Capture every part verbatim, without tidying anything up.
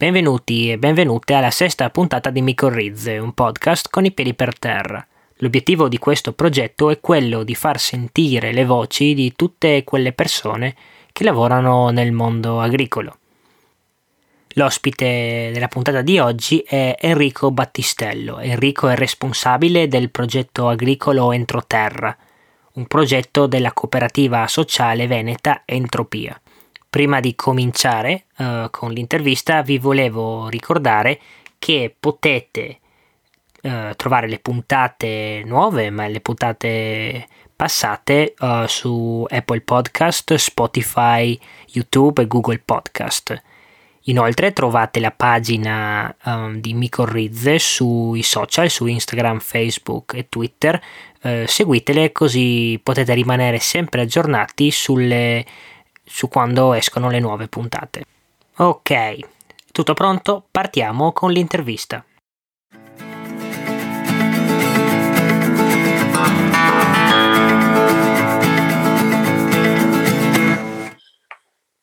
Benvenuti e benvenute alla sesta puntata di Micorrize, un podcast con i piedi per terra. L'obiettivo di questo progetto è quello di far sentire le voci di tutte quelle persone che lavorano nel mondo agricolo. L'ospite della puntata di oggi è Enrico Battistello. Enrico è responsabile del progetto agricolo Entroterra, un progetto della cooperativa sociale veneta Entropia. Prima di cominciare uh, con l'intervista vi volevo ricordare che potete uh, trovare le puntate nuove, ma le puntate passate uh, su Apple Podcast, Spotify, YouTube e Google Podcast. Inoltre trovate la pagina um, di Micorrize sui social, su Instagram, Facebook e Twitter. Uh, seguitele così potete rimanere sempre aggiornati sulle su quando escono le nuove puntate. Ok, tutto pronto? Partiamo con l'intervista.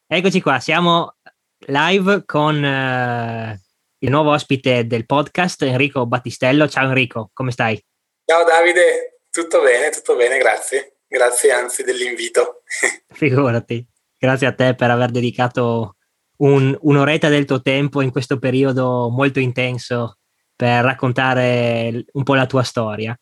Eccoci qua, siamo live con eh, il nuovo ospite del podcast, Enrico Battistello. Ciao Enrico, come stai? Ciao Davide, tutto bene, tutto bene, grazie. Grazie anzi dell'invito. Figurati. Grazie a te per aver dedicato un, un'oretta del tuo tempo in questo periodo molto intenso per raccontare un po' la tua storia.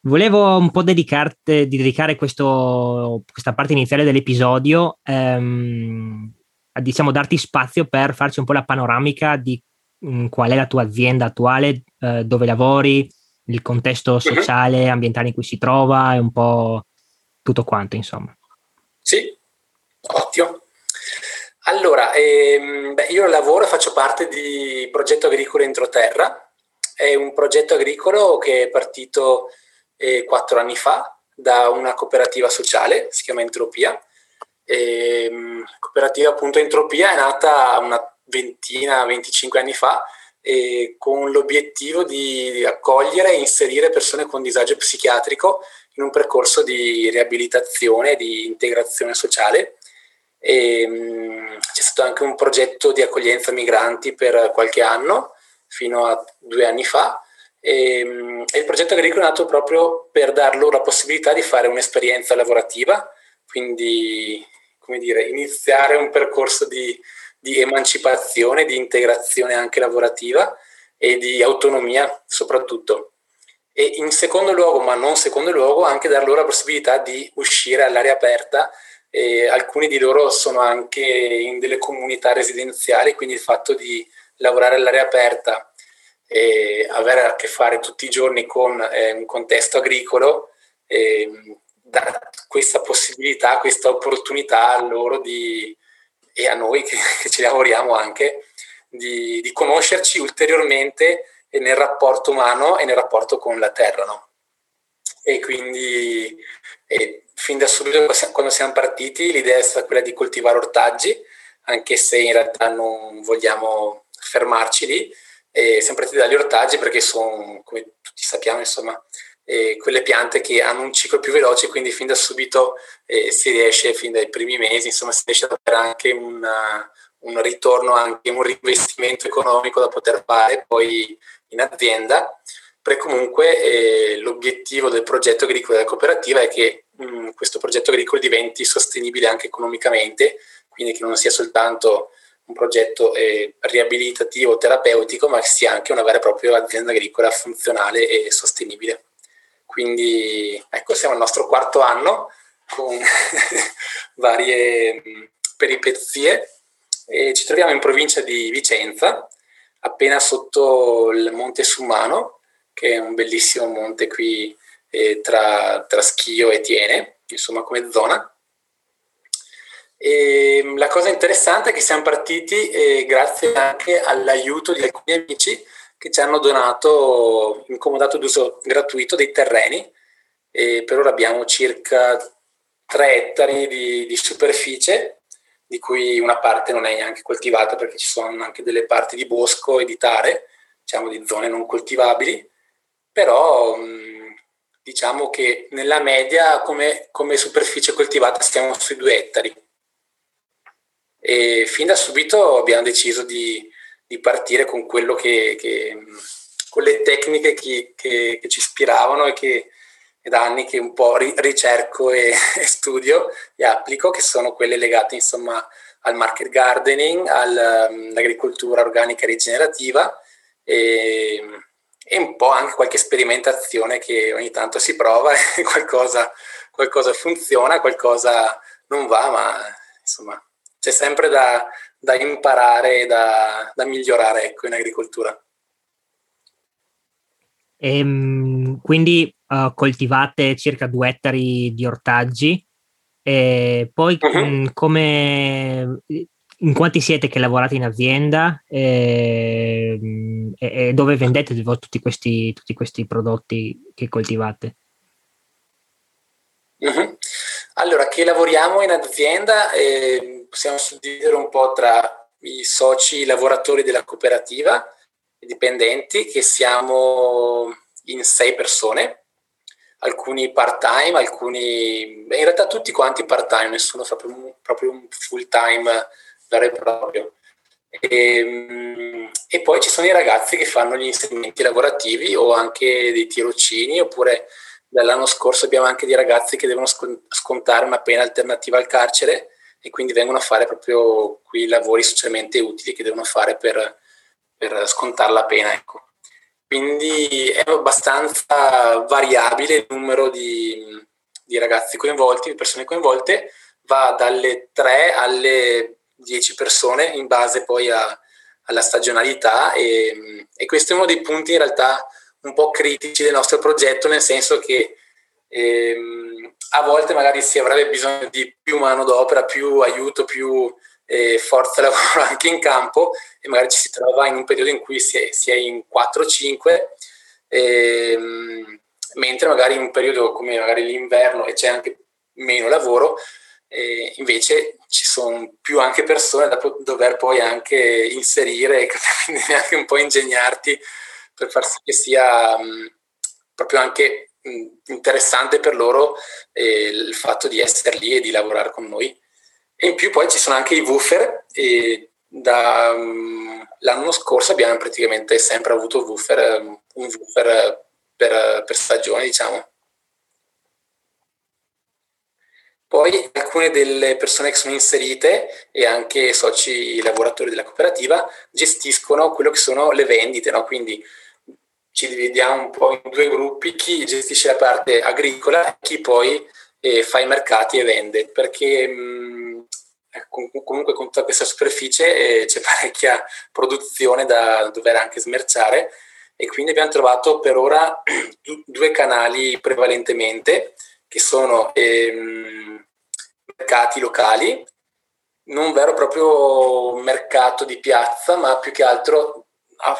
Volevo un po' dedicarti, dedicare questo, questa parte iniziale dell'episodio ehm, a diciamo, darti spazio per farci un po' la panoramica di mh, qual è la tua azienda attuale, eh, dove lavori, il contesto sociale, ambientale in cui si trova e un po' tutto quanto, insomma. Sì. Ottimo. Allora, ehm, beh, io lavoro e faccio parte di Progetto Agricolo Entroterra. È un progetto agricolo che è partito eh, quattro anni fa da una cooperativa sociale, si chiama Entropia. E, cooperativa appunto Entropia è nata una ventina, venticinque anni fa eh, con l'obiettivo di accogliere e inserire persone con disagio psichiatrico in un percorso di riabilitazione, di integrazione sociale. E, um, c'è stato anche un progetto di accoglienza migranti per qualche anno, fino a due anni fa, e, um, e il progetto agricolo è nato proprio per dar loro la possibilità di fare un'esperienza lavorativa, quindi come dire, iniziare un percorso di, di emancipazione, di integrazione anche lavorativa e di autonomia soprattutto. E in secondo luogo, ma non secondo luogo, anche dar loro la possibilità di uscire all'aria aperta. E alcuni di loro sono anche in delle comunità residenziali, quindi il fatto di lavorare all'aria aperta e avere a che fare tutti i giorni con eh, un contesto agricolo eh, dà questa possibilità, questa opportunità a loro di, e a noi che, che ci lavoriamo anche, di, di conoscerci ulteriormente nel rapporto umano e nel rapporto con la terra, no? E quindi eh, fin da subito quando siamo partiti l'idea è stata quella di coltivare ortaggi, anche se in realtà non vogliamo fermarci lì. Eh, siamo partiti dagli ortaggi perché sono, come tutti sappiamo, insomma, eh, quelle piante che hanno un ciclo più veloce, quindi fin da subito eh, si riesce, fin dai primi mesi, insomma, si riesce ad avere anche una, un ritorno, anche un rivestimento economico da poter fare poi in azienda. Perché comunque eh, l'obiettivo del progetto agricolo della cooperativa è che mh, questo progetto agricolo diventi sostenibile anche economicamente, quindi che non sia soltanto un progetto eh, riabilitativo, terapeutico, ma che sia anche una vera e propria azienda agricola funzionale e sostenibile. Quindi ecco, siamo al nostro quarto anno con varie mh, peripezie e ci troviamo in provincia di Vicenza, appena sotto il Monte Sumano, che è un bellissimo monte qui eh, tra, tra Schio e Tiene, insomma, come zona. E la cosa interessante è che siamo partiti eh, grazie anche all'aiuto di alcuni amici che ci hanno donato in comodato d'uso gratuito dei terreni. E per ora abbiamo circa tre ettari di, di superficie, di cui una parte non è neanche coltivata perché ci sono anche delle parti di bosco e di tare, diciamo di zone non coltivabili. Però diciamo che nella media come, come superficie coltivata siamo sui due ettari. e fin da subito abbiamo deciso di, di partire con quello che, che con le tecniche che, che, che ci ispiravano e che da anni che un po' ricerco e, e studio e applico, che sono quelle legate insomma al market gardening, all'agricoltura organica rigenerativa e, e un po' anche qualche sperimentazione che ogni tanto si prova e qualcosa, qualcosa funziona, qualcosa non va, ma insomma c'è sempre da, da imparare e da, da migliorare, ecco, in agricoltura. Ehm, quindi uh, coltivate circa due ettari di ortaggi e poi uh-huh. mh, come, in quanti siete che lavorate in azienda e, mh, e dove vendete tutti questi, tutti questi prodotti che coltivate? Uh-huh. Allora, che lavoriamo in azienda eh, possiamo suddividere un po' tra i soci, i lavoratori della cooperativa, i dipendenti, che siamo in sei persone, alcuni part-time, alcuni... Beh, in realtà tutti quanti part-time, nessuno proprio un, proprio un full-time vero e proprio. E, e poi ci sono i ragazzi che fanno gli insegnamenti lavorativi o anche dei tirocini, oppure... Dall'anno scorso abbiamo anche dei ragazzi che devono scontare una pena alternativa al carcere e quindi vengono a fare proprio quei lavori socialmente utili che devono fare per, per scontare la pena. Ecco. Quindi è abbastanza variabile il numero di, di ragazzi coinvolti, di persone coinvolte, va dalle tre alle dieci persone in base poi a, alla stagionalità e, e questo è uno dei punti in realtà un po' critici del nostro progetto, nel senso che ehm, a volte magari si avrebbe bisogno di più mano d'opera, più aiuto, più eh, forza lavoro anche in campo e magari ci si trova in un periodo in cui si è, si è in quattro cinque ehm, mentre magari in un periodo come magari l'inverno e c'è anche meno lavoro eh, invece ci sono più anche persone da dover poi anche inserire e quindi anche un po' ingegnarti per far sì che sia mh, proprio anche mh, interessante per loro eh, il fatto di essere lì e di lavorare con noi. E in più poi ci sono anche i woofer, e da, mh, l'anno scorso abbiamo praticamente sempre avuto woofer, mh, un woofer per, per stagione, diciamo. Poi alcune delle persone che sono inserite e anche soci lavoratori della cooperativa gestiscono quello che sono le vendite, no? Quindi ci dividiamo un po' in due gruppi, chi gestisce la parte agricola e chi poi eh, fa i mercati e vende, perché mh, comunque con tutta questa superficie eh, c'è parecchia produzione da dover anche smerciare e quindi abbiamo trovato per ora due canali prevalentemente, che sono ehm, mercati locali, non un vero e proprio mercato di piazza, ma più che altro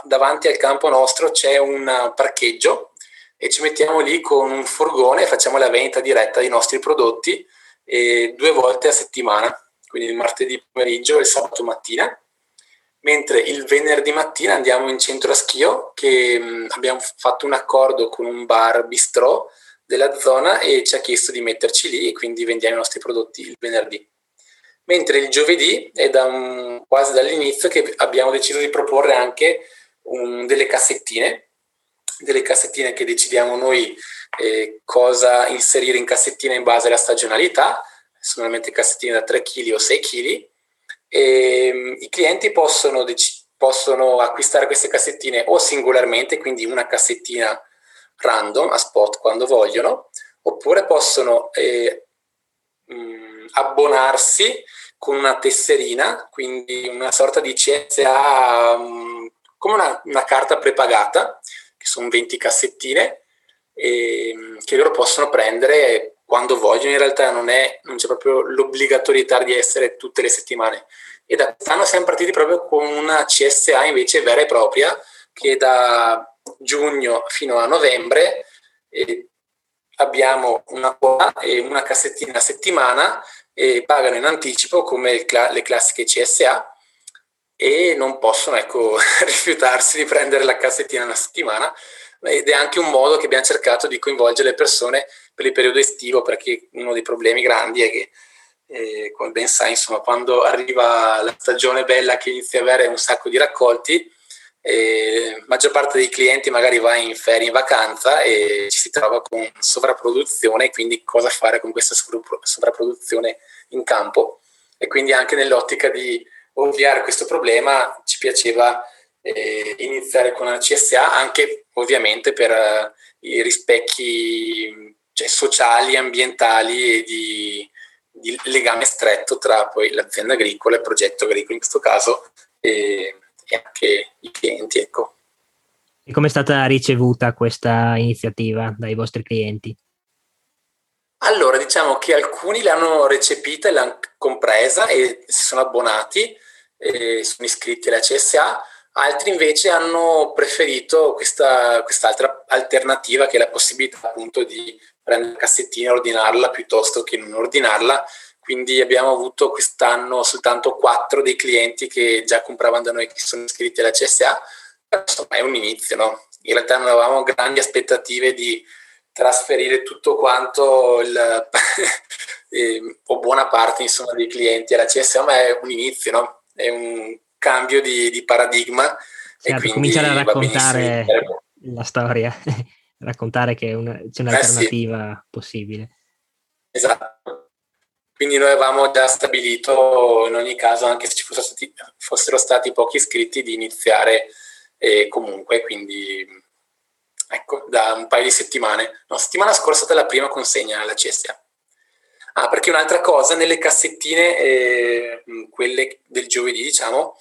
davanti al campo nostro c'è un parcheggio e ci mettiamo lì con un furgone e facciamo la vendita diretta dei nostri prodotti eh, due volte a settimana, quindi il martedì pomeriggio e il sabato mattina, mentre il venerdì mattina andiamo in centro a Schio, che mh, abbiamo fatto un accordo con un bar bistrò della zona e ci ha chiesto di metterci lì e quindi vendiamo i nostri prodotti il venerdì. Mentre il giovedì è da un, quasi dall'inizio che abbiamo deciso di proporre anche un, delle cassettine, delle cassettine che decidiamo noi eh, cosa inserire in cassettina in base alla stagionalità, sono solamente cassettine da tre chili o sei chili, e i clienti possono, dec- possono acquistare queste cassettine o singolarmente, quindi una cassettina random, a spot quando vogliono, oppure possono eh, mh, abbonarsi con una tesserina, quindi una sorta di C S A, mh, come una, una carta prepagata, che sono venti cassettine, e, mh, che loro possono prendere quando vogliono, in realtà non, è, non c'è proprio l'obbligatorietà di essere tutte le settimane. E da quest'anno siamo partiti proprio con una C S A invece vera e propria, che da giugno fino a novembre eh, abbiamo una quota e una cassettina a settimana e pagano in anticipo come il cla- le classiche C S A e non possono, ecco, rifiutarsi di prendere la cassettina una settimana, ed è anche un modo che abbiamo cercato di coinvolgere le persone per il periodo estivo, perché uno dei problemi grandi è che E come ben sai, insomma, quando arriva la stagione bella che inizia a avere un sacco di raccolti, la maggior parte dei clienti magari va in ferie, in vacanza, e ci si trova con sovrapproduzione. Quindi cosa fare con questa sovrapproduzione in campo? E quindi anche nell'ottica di ovviare questo problema ci piaceva eh, iniziare con la C S A, anche ovviamente per eh, i rispecchi, cioè, sociali, ambientali e di, di legame stretto tra poi l'azienda agricola e il progetto agricolo in questo caso, e, e anche i clienti, ecco. E com'è stata ricevuta questa iniziativa dai vostri clienti? Allora, diciamo che alcuni l'hanno recepita e l'hanno compresa e si sono abbonati, e sono iscritti alla C S A, altri invece hanno preferito questa quest'altra alternativa, che è la possibilità appunto di prendere la cassettina e ordinarla piuttosto che non ordinarla. Quindi abbiamo avuto quest'anno soltanto quattro dei clienti che già compravano da noi che sono iscritti alla C S A, però insomma è un inizio, no? In realtà non avevamo grandi aspettative di trasferire tutto quanto il, eh, o buona parte, insomma, dei clienti alla C S A, ma è un inizio, no? È un cambio di, di paradigma. Certo, e cominciare a raccontare la storia, raccontare che una, c'è un'alternativa eh sì. possibile. Esatto. Quindi noi avevamo già stabilito, in ogni caso, anche se ci fossero stati, fossero stati pochi iscritti, di iniziare eh, comunque, quindi... Ecco, da un paio di settimane. No, settimana scorsa è stata la prima consegna alla C S A. Ah, perché un'altra cosa, nelle cassettine, eh, quelle del giovedì, diciamo,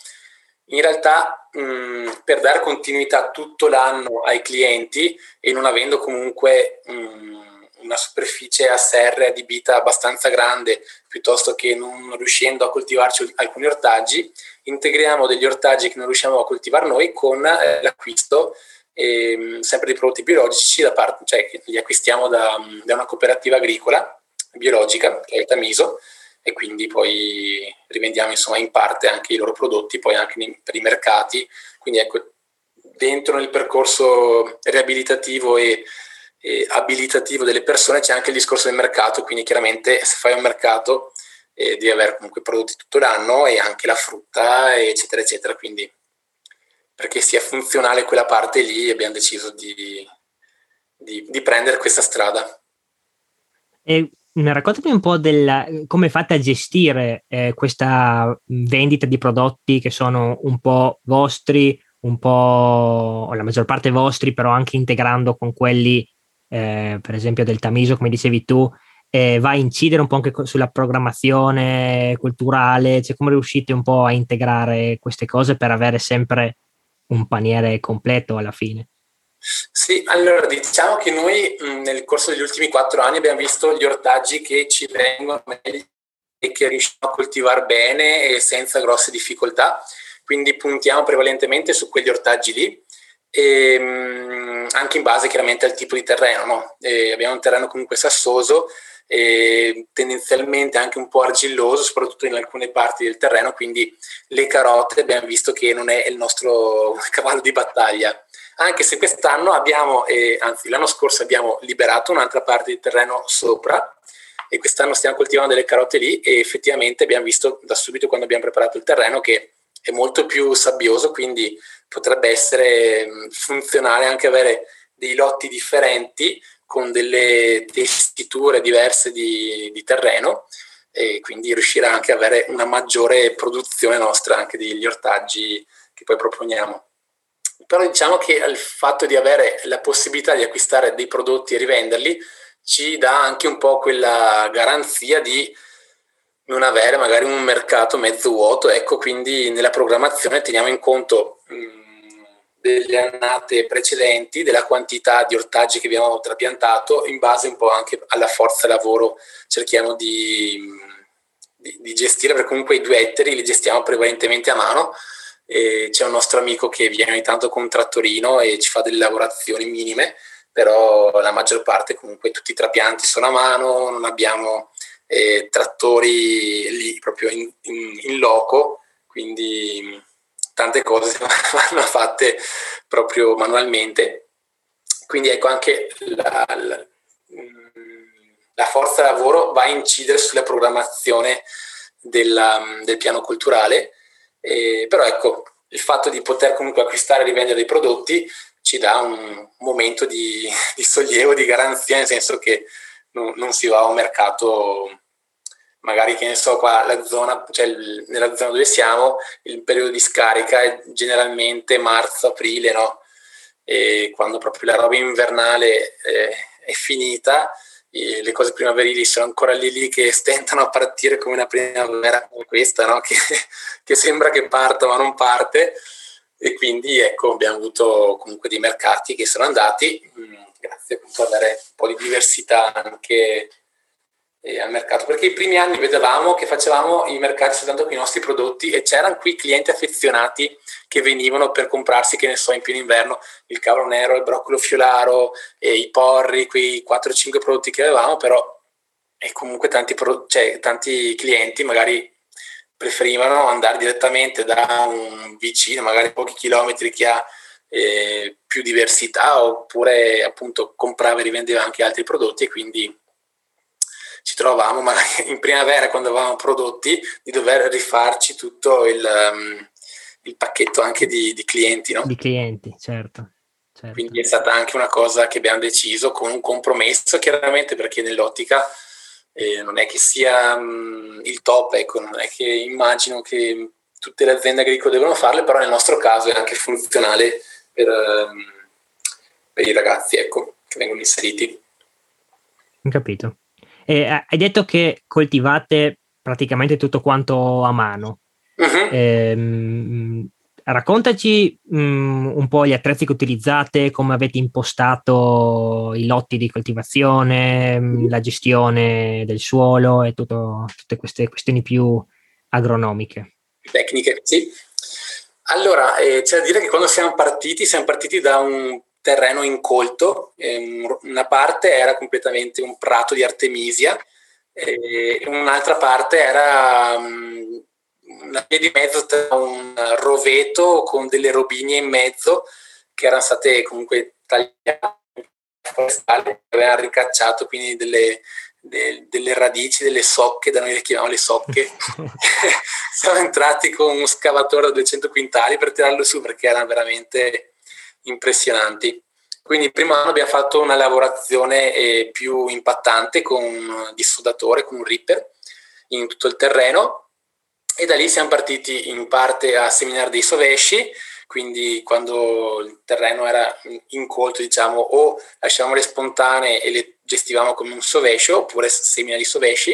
in realtà mh, per dare continuità tutto l'anno ai clienti e non avendo comunque mh, una superficie a serre adibita abbastanza grande, piuttosto che non riuscendo a coltivarci alcuni ortaggi, integriamo degli ortaggi che non riusciamo a coltivare noi con eh, l'acquisto E, sempre dei prodotti biologici da parte, cioè li acquistiamo da, da una cooperativa agricola biologica che è Tamiso, e quindi poi rivendiamo insomma in parte anche i loro prodotti, poi anche in, per i mercati. Quindi ecco, dentro nel percorso riabilitativo e, e abilitativo delle persone c'è anche il discorso del mercato, quindi chiaramente se fai un mercato eh, devi avere comunque prodotti tutto l'anno e anche la frutta eccetera eccetera, quindi perché sia funzionale quella parte lì abbiamo deciso di, di, di prendere questa strada. E raccontami un po' della, come fate a gestire eh, questa vendita di prodotti che sono un po' vostri, un po' la maggior parte vostri, però anche integrando con quelli, eh, per esempio del Tamiso, come dicevi tu, eh, va a incidere un po' anche co- sulla programmazione culturale, cioè come riuscite un po' a integrare queste cose per avere sempre un paniere completo alla fine? Sì, allora diciamo che noi mh, nel corso degli ultimi quattro anni abbiamo visto gli ortaggi che ci vengono meglio e che riusciamo a coltivare bene e senza grosse difficoltà, quindi puntiamo prevalentemente su quegli ortaggi lì, e, mh, anche in base chiaramente al tipo di terreno, no? E abbiamo un terreno comunque sassoso e tendenzialmente anche un po' argilloso, soprattutto in alcune parti del terreno, quindi le carote abbiamo visto che non è il nostro cavallo di battaglia, anche se quest'anno abbiamo, eh, anzi l'anno scorso abbiamo liberato un'altra parte di terreno sopra e quest'anno stiamo coltivando delle carote lì, e effettivamente abbiamo visto da subito quando abbiamo preparato il terreno che è molto più sabbioso, quindi potrebbe essere funzionale anche avere dei lotti differenti con delle tessiture diverse di, di terreno, e quindi riuscire anche a avere una maggiore produzione nostra anche degli ortaggi che poi proponiamo. Però diciamo che il fatto di avere la possibilità di acquistare dei prodotti e rivenderli ci dà anche un po' quella garanzia di non avere magari un mercato mezzo vuoto, ecco, quindi nella programmazione teniamo in conto mh, delle annate precedenti, della quantità di ortaggi che abbiamo trapiantato, in base un po' anche alla forza lavoro cerchiamo di, di, di gestire, perché comunque i due ettari li gestiamo prevalentemente a mano, e c'è un nostro amico che viene ogni tanto con un trattorino e ci fa delle lavorazioni minime, però la maggior parte comunque tutti i trapianti sono a mano, non abbiamo eh, trattori lì proprio in, in, in loco, quindi... tante cose vanno fatte proprio manualmente, quindi ecco anche la, la, la forza lavoro va a incidere sulla programmazione della, del piano culturale, eh, però ecco, il fatto di poter comunque acquistare e rivendere dei prodotti ci dà un momento di, di sollievo, di garanzia, nel senso che non, non si va a un mercato, magari che ne so, qua la zona, cioè il, nella zona dove siamo, il periodo di scarica è generalmente marzo-aprile, no? E quando proprio la roba invernale eh, è finita, e le cose primaverili sono ancora lì lì che stentano a partire, come una primavera come questa, no? che, che sembra che parta ma non parte, e quindi ecco, abbiamo avuto comunque dei mercati che sono andati, mh, grazie appunto a dare un po' di diversità anche eh, al mercato, perché i primi anni vedevamo che facevamo i mercati soltanto con i nostri prodotti e c'erano qui clienti affezionati che venivano per comprarsi, che ne so, in pieno inverno il cavolo nero, il broccolo fiolaro, e i porri, quei quattro cinque prodotti che avevamo, però e comunque tanti, pro, cioè, tanti clienti magari preferivano andare direttamente da un vicino, magari pochi chilometri, che ha eh, più diversità, oppure appunto comprava e rivendeva anche altri prodotti, e quindi ci trovavamo magari in primavera, quando avevamo prodotti, di dover rifarci tutto il... Um, il pacchetto anche di, di clienti, no? Di clienti, certo, certo. Quindi è stata anche una cosa che abbiamo deciso con un compromesso, chiaramente, perché nell'ottica eh, non è che sia mh, il top, ecco, non è che immagino che tutte le aziende agricole devono farle, però nel nostro caso è anche funzionale per, um, per i ragazzi, ecco, che vengono inseriti. Ho capito. Eh, hai detto che coltivate praticamente tutto quanto a mano. Uh-huh. Eh, mh, raccontaci mh, un po' gli attrezzi che utilizzate, come avete impostato i lotti di coltivazione, mh, la gestione del suolo e tutto, tutte queste questioni più agronomiche. Tecniche, sì. Allora, eh, c'è da dire che quando siamo partiti, siamo partiti da un terreno incolto, eh, una parte era completamente un prato di artemisia, eh, un'altra parte era... Mh, una via di mezzo tra un roveto con delle robinie in mezzo che erano state comunque tagliate, avevano ricacciato quindi delle, de, delle radici, delle socche, da noi le chiamiamo le socche. Siamo entrati con un scavatore da duecento quintali per tirarlo su, perché erano veramente impressionanti. Quindi il primo anno abbiamo fatto una lavorazione eh, più impattante con un dissodatore, con un ripper in tutto il terreno, e da lì siamo partiti in parte a seminare dei sovesci, quindi quando il terreno era incolto, diciamo, o lasciavamo le spontanee e le gestivamo come un sovescio, oppure semina di sovesci,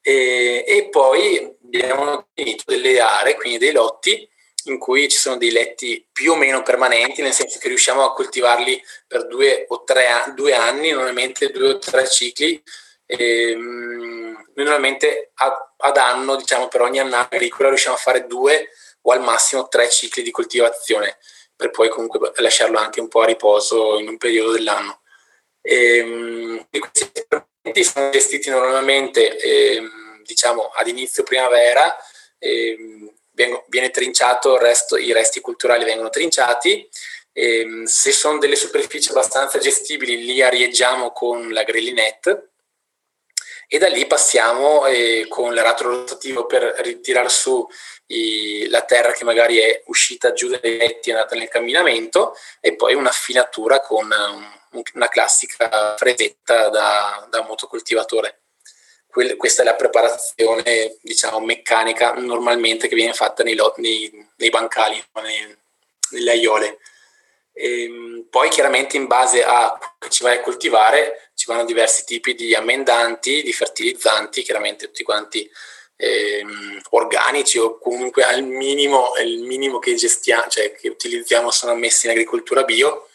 e, e poi abbiamo finito delle aree, quindi dei lotti, in cui ci sono dei letti più o meno permanenti, nel senso che riusciamo a coltivarli per due o tre due anni, normalmente due o tre cicli, ehm, normalmente ad anno, diciamo, per ogni annata agricola riusciamo a fare due o al massimo tre cicli di coltivazione, per poi comunque lasciarlo anche un po' a riposo in un periodo dell'anno. E, e questi esperimenti sono gestiti normalmente eh, diciamo ad inizio primavera, eh, viene trinciato il resto, i resti culturali vengono trinciati, eh, se sono delle superfici abbastanza gestibili li arieggiamo con la grillinette, e da lì passiamo eh, con l'aratro rotativo per ritirare su i, la terra che magari è uscita giù dai letti e è andata nel camminamento, e poi una filatura con um, una classica fresetta da, da motocoltivatore. Quella, questa è la preparazione, diciamo, meccanica normalmente che viene fatta nei, lot, nei, nei bancali, nei, nelle aiole. E poi chiaramente in base a che ci vai a coltivare ci vanno diversi tipi di ammendanti, di fertilizzanti, chiaramente tutti quanti ehm, organici, o comunque al minimo, il minimo che gestiamo, cioè che utilizziamo, sono ammessi in agricoltura bio,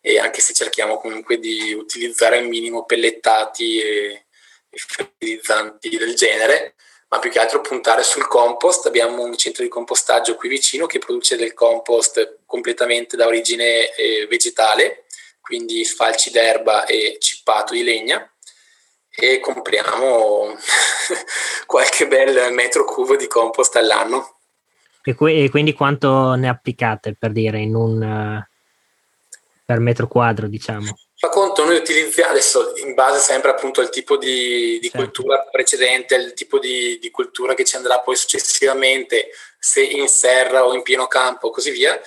e anche se cerchiamo comunque di utilizzare al minimo pellettati e, e fertilizzanti del genere, ma più che altro puntare sul compost. Abbiamo un centro di compostaggio qui vicino che produce del compost completamente da origine eh, vegetale, quindi sfalci d'erba e cippato di legna, e compriamo qualche bel metro cubo di compost all'anno. E, que- e quindi quanto ne applicate, per dire, in un uh, per metro quadro, diciamo? fa conto, noi utilizziamo adesso in base sempre appunto al tipo di, di sì. cultura precedente, il tipo di, di cultura che ci andrà poi successivamente, se in serra o in pieno campo, così via,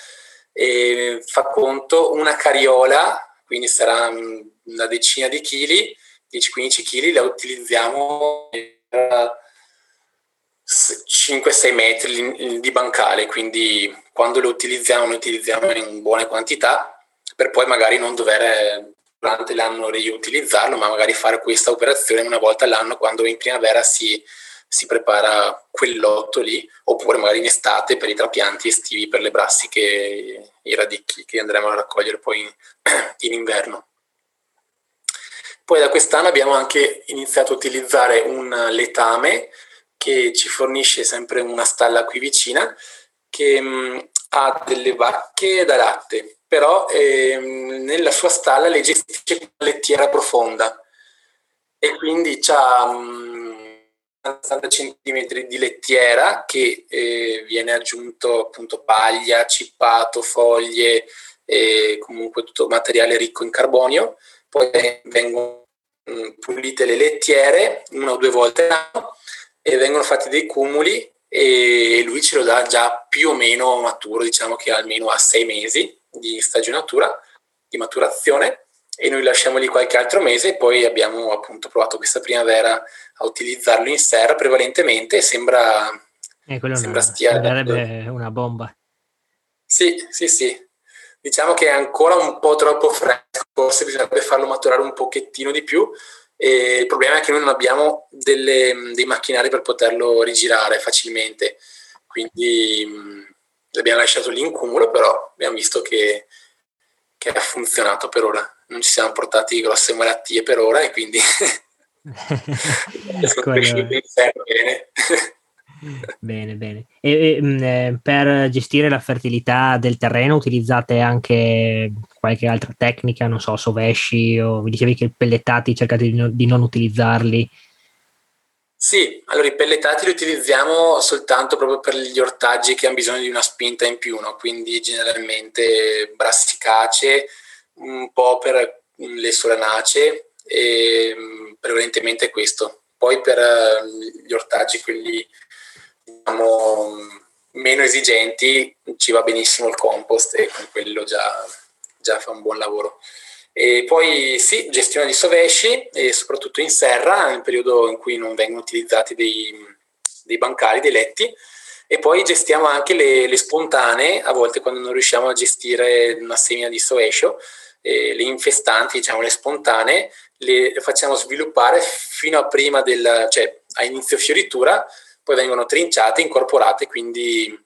e fa conto una cariola, quindi sarà una decina di chili, dieci quindici chili, la utilizziamo per cinque sei metri di bancale, quindi quando lo utilizziamo lo utilizziamo in buone quantità per poi magari non dover durante l'anno riutilizzarlo, ma magari fare questa operazione una volta all'anno quando in primavera si, si prepara quell'otto lì, oppure magari in estate per i trapianti estivi, per le brassiche, i radicchi che andremo a raccogliere poi in, in inverno. Poi da quest'anno abbiamo anche iniziato a utilizzare un letame che ci fornisce sempre una stalla qui vicina, che mh, ha delle vacche da latte, però eh, nella sua stalla le gestisce una lettiera profonda e quindi ha ottanta centimetri di lettiera che eh, viene aggiunto appunto paglia, cippato, foglie, eh, comunque tutto materiale ricco in carbonio. Poi vengono pulite le lettiere una o due volte l'anno e vengono fatti dei cumuli e lui ce lo dà già più o meno maturo, diciamo che almeno a sei mesi di stagionatura, di maturazione, e noi lasciamo lì qualche altro mese e poi abbiamo appunto provato questa primavera a utilizzarlo in serra prevalentemente e sembra, eh, sembra stiare. Sarebbe una bomba. Sì, sì, sì. Diciamo che è ancora un po' troppo fresco, forse bisognerebbe farlo maturare un pochettino di più, e il problema è che noi non abbiamo delle, dei macchinari per poterlo rigirare facilmente, quindi mh, l'abbiamo lasciato lì in cumulo, però abbiamo visto che, che ha funzionato per ora, non ci siamo portati grosse malattie per ora e quindi sono cresciuti in serra bene. Bene, bene. E, e, per gestire la fertilità del terreno utilizzate anche qualche altra tecnica, non so, sovesci, o vi dicevi che i pellettati cercate di, no, di non utilizzarli? Sì, allora i pellettati li utilizziamo soltanto proprio per gli ortaggi che hanno bisogno di una spinta in più, no? Quindi generalmente brassicacee, un po' per le solanacee, e prevalentemente questo. Poi per gli ortaggi, quelli diciamo meno esigenti, ci va benissimo il compost e con quello già, già fa un buon lavoro. E poi sì, gestione di sovesci, e soprattutto in serra, nel periodo in cui non vengono utilizzati dei, dei bancali, dei letti, e poi gestiamo anche le, le spontanee, a volte quando non riusciamo a gestire una semina di sovescio, eh, le infestanti, diciamo le spontanee, le facciamo sviluppare fino a prima del, cioè a inizio fioritura, poi vengono trinciate, incorporate, quindi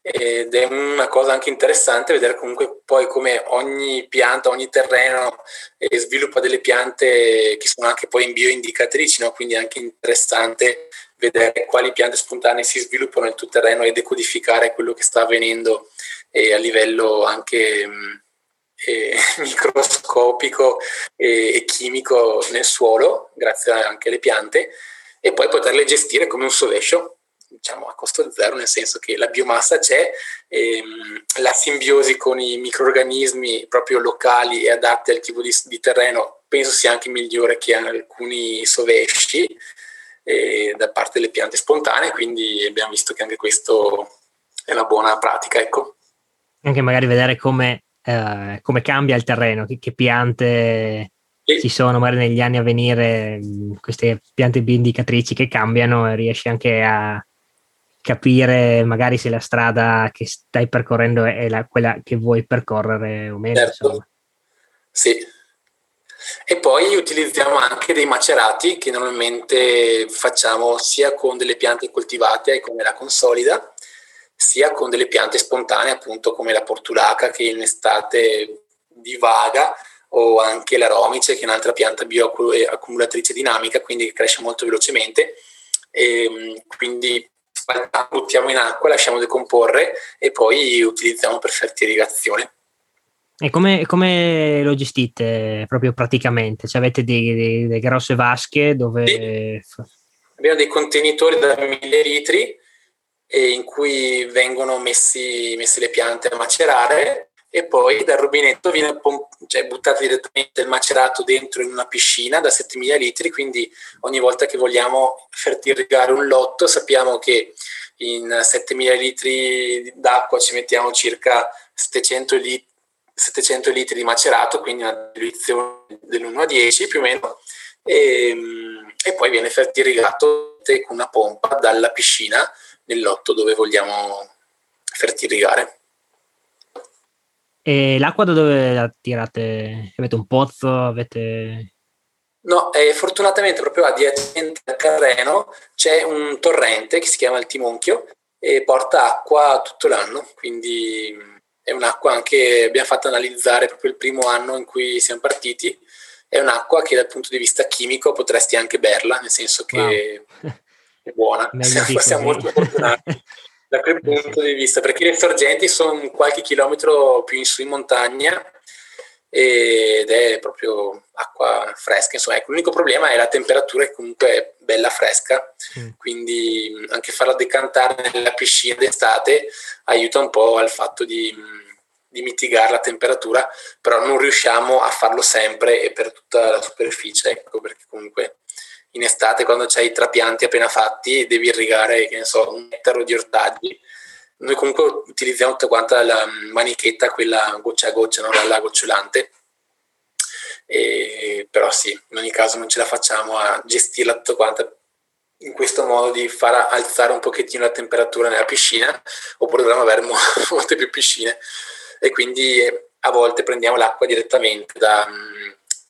ed è una cosa anche interessante vedere comunque poi come ogni pianta, ogni terreno eh, sviluppa delle piante che sono anche poi in bioindicatrici, no? Quindi è anche interessante vedere quali piante spontanee si sviluppano nel tuo terreno e decodificare quello che sta avvenendo eh, a livello anche mh, E microscopico e chimico nel suolo, grazie anche alle piante, e poi poterle gestire come un sovescio, diciamo a costo zero, nel senso che la biomassa c'è, ehm, la simbiosi con i microrganismi proprio locali e adatti al tipo di, di terreno penso sia anche migliore che alcuni sovesci eh, da parte delle piante spontanee, quindi abbiamo visto che anche questo è una buona pratica, ecco. Anche magari vedere come Uh, come cambia il terreno, che, che piante sì. ci sono magari negli anni a venire, queste piante bioindicatrici che cambiano, e riesci anche a capire magari se la strada che stai percorrendo è la, quella che vuoi percorrere o meno. Certo. Sì. E poi utilizziamo anche dei macerati che normalmente facciamo sia con delle piante coltivate come la consolida, sia con delle piante spontanee appunto come la portulaca che in estate divaga, o anche la romice che è un'altra pianta bioaccumulatrice dinamica, quindi che cresce molto velocemente, e quindi buttiamo in acqua, lasciamo decomporre e poi utilizziamo per fertirrigazione. E come, come lo gestite proprio praticamente? Cioè avete delle grosse vasche dove... Sì. Abbiamo dei contenitori da mille litri e in cui vengono messi, messe le piante a macerare, e poi dal rubinetto viene pomp- cioè buttato direttamente il macerato dentro in una piscina da settemila litri, quindi ogni volta che vogliamo fertirrigare un lotto sappiamo che in settemila litri d'acqua ci mettiamo circa settecento litri di macerato, quindi una diluizione dell'uno a dieci più o meno, e, e poi viene fertirrigato con una pompa dalla piscina nel lotto dove vogliamo fertirrigare. E l'acqua da dove la tirate? Avete un pozzo? Avete... No, eh, fortunatamente proprio adiacente al Carreno c'è un torrente che si chiama il Timonchio e porta acqua tutto l'anno, quindi è un'acqua anche, abbiamo fatto analizzare proprio il primo anno in cui siamo partiti, è un'acqua che dal punto di vista chimico potresti anche berla, nel senso che wow. È buona, siamo, siamo molto fortunati. Da quel punto di vista, perché le sorgenti sono qualche chilometro più in su in montagna ed è proprio acqua fresca, insomma, ecco, l'unico problema è la temperatura che comunque è bella fresca, mm. quindi anche farla decantare nella piscina d'estate aiuta un po' al fatto di, di mitigare la temperatura, però non riusciamo a farlo sempre e per tutta la superficie, ecco, perché comunque... In estate, quando c'hai i trapianti appena fatti, devi irrigare, che ne so, un ettaro di ortaggi. Noi comunque utilizziamo tutta quanta la manichetta, quella goccia a goccia, non la gocciolante. E, però sì, in ogni caso non ce la facciamo a gestirla tutta quanta in questo modo di far alzare un pochettino la temperatura nella piscina, oppure dovremmo avere mo- molte più piscine. E quindi a volte prendiamo l'acqua direttamente da,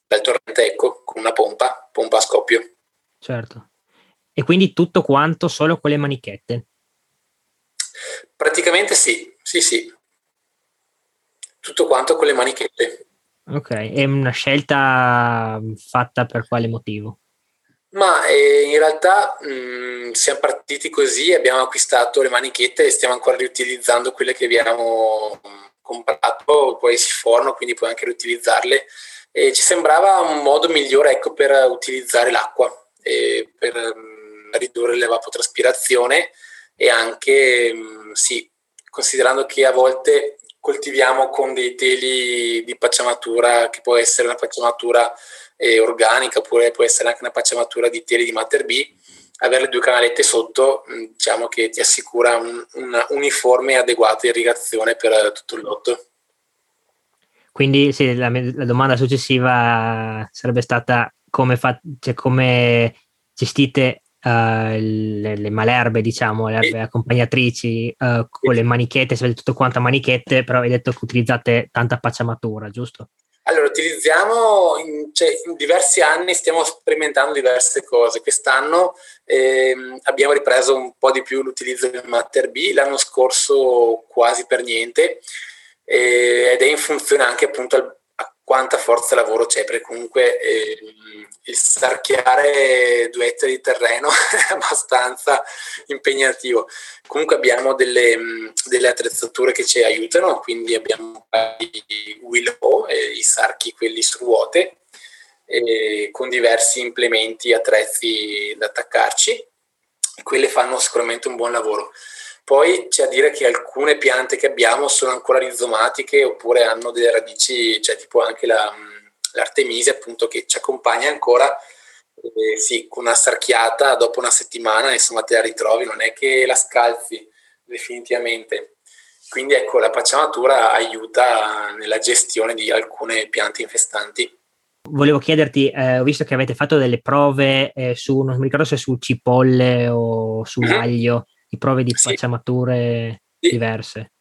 dal torrente, ecco, con una pompa, pompa a scoppio. Certo. E quindi tutto quanto solo con le manichette? Praticamente sì, sì, sì. Tutto quanto con le manichette. Ok, è una scelta fatta per quale motivo? Ma eh, in realtà mh, siamo partiti così, abbiamo acquistato le manichette e stiamo ancora riutilizzando quelle che abbiamo comprato, poi si forno, quindi puoi anche riutilizzarle. E ci sembrava un modo migliore, ecco, per utilizzare l'acqua. E per um, ridurre l'evapotraspirazione e anche um, sì, considerando che a volte coltiviamo con dei teli di pacciamatura che può essere una pacciamatura eh, organica oppure può essere anche una pacciamatura di teli di Mater B, avere le due canalette sotto mh, diciamo che ti assicura un, una uniforme e adeguata irrigazione per tutto il lotto. Quindi sì, la, la domanda successiva sarebbe stata come, fa, cioè come gestite uh, le, le malerbe, diciamo, le erbe accompagnatrici uh, con le manichette, se avete tutto quanto a manichette, però hai detto che utilizzate tanta pacciamatura, giusto? Allora, utilizziamo, in, cioè, in diversi anni stiamo sperimentando diverse cose. Quest'anno eh, abbiamo ripreso un po' di più l'utilizzo del Mater B, l'anno scorso quasi per niente, eh, ed è in funzione anche appunto al quanta forza lavoro c'è, perché comunque eh, il sarchiare due ettari di terreno è abbastanza impegnativo. Comunque abbiamo delle, delle attrezzature che ci aiutano, quindi abbiamo i willow, eh, i sarchi quelli su ruote, eh, con diversi implementi, attrezzi da attaccarci, quelle fanno sicuramente un buon lavoro. Poi c'è a dire che alcune piante che abbiamo sono ancora rizomatiche oppure hanno delle radici, cioè tipo anche la, l'artemisia appunto che ci accompagna ancora, eh, sì, con una sarchiata dopo una settimana insomma te la ritrovi, non è che la scalzi definitivamente. Quindi ecco, la pacciamatura aiuta nella gestione di alcune piante infestanti. Volevo chiederti, eh, ho visto che avete fatto delle prove eh, su, non mi ricordo se su cipolle o su mm-hmm. aglio, di prove di pacciamature sì. diverse.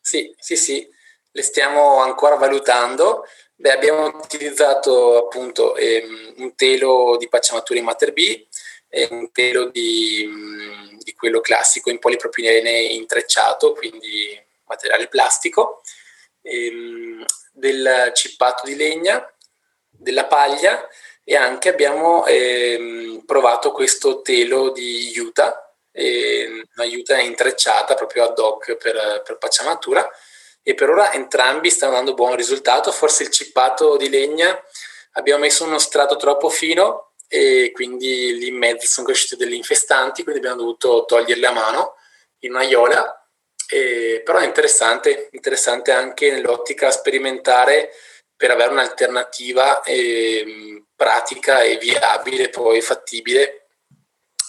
Sì, sì, sì, le stiamo ancora valutando. Beh, abbiamo utilizzato appunto ehm, un telo di pacciamature in Mater B, eh, un telo di, mh, di quello classico in polipropilene intrecciato, quindi materiale plastico, ehm, del cippato di legna, della paglia e anche abbiamo ehm, provato questo telo di Utah, e un'aiuta intrecciata proprio ad hoc per, per pacciamatura e per ora entrambi stanno dando buon risultato. Forse il cippato di legna abbiamo messo uno strato troppo fino e quindi lì in mezzo sono cresciuti degli infestanti, quindi abbiamo dovuto toglierli a mano in un'aiola eh, però è interessante, interessante anche nell'ottica sperimentare per avere un'alternativa eh, pratica e viabile, poi fattibile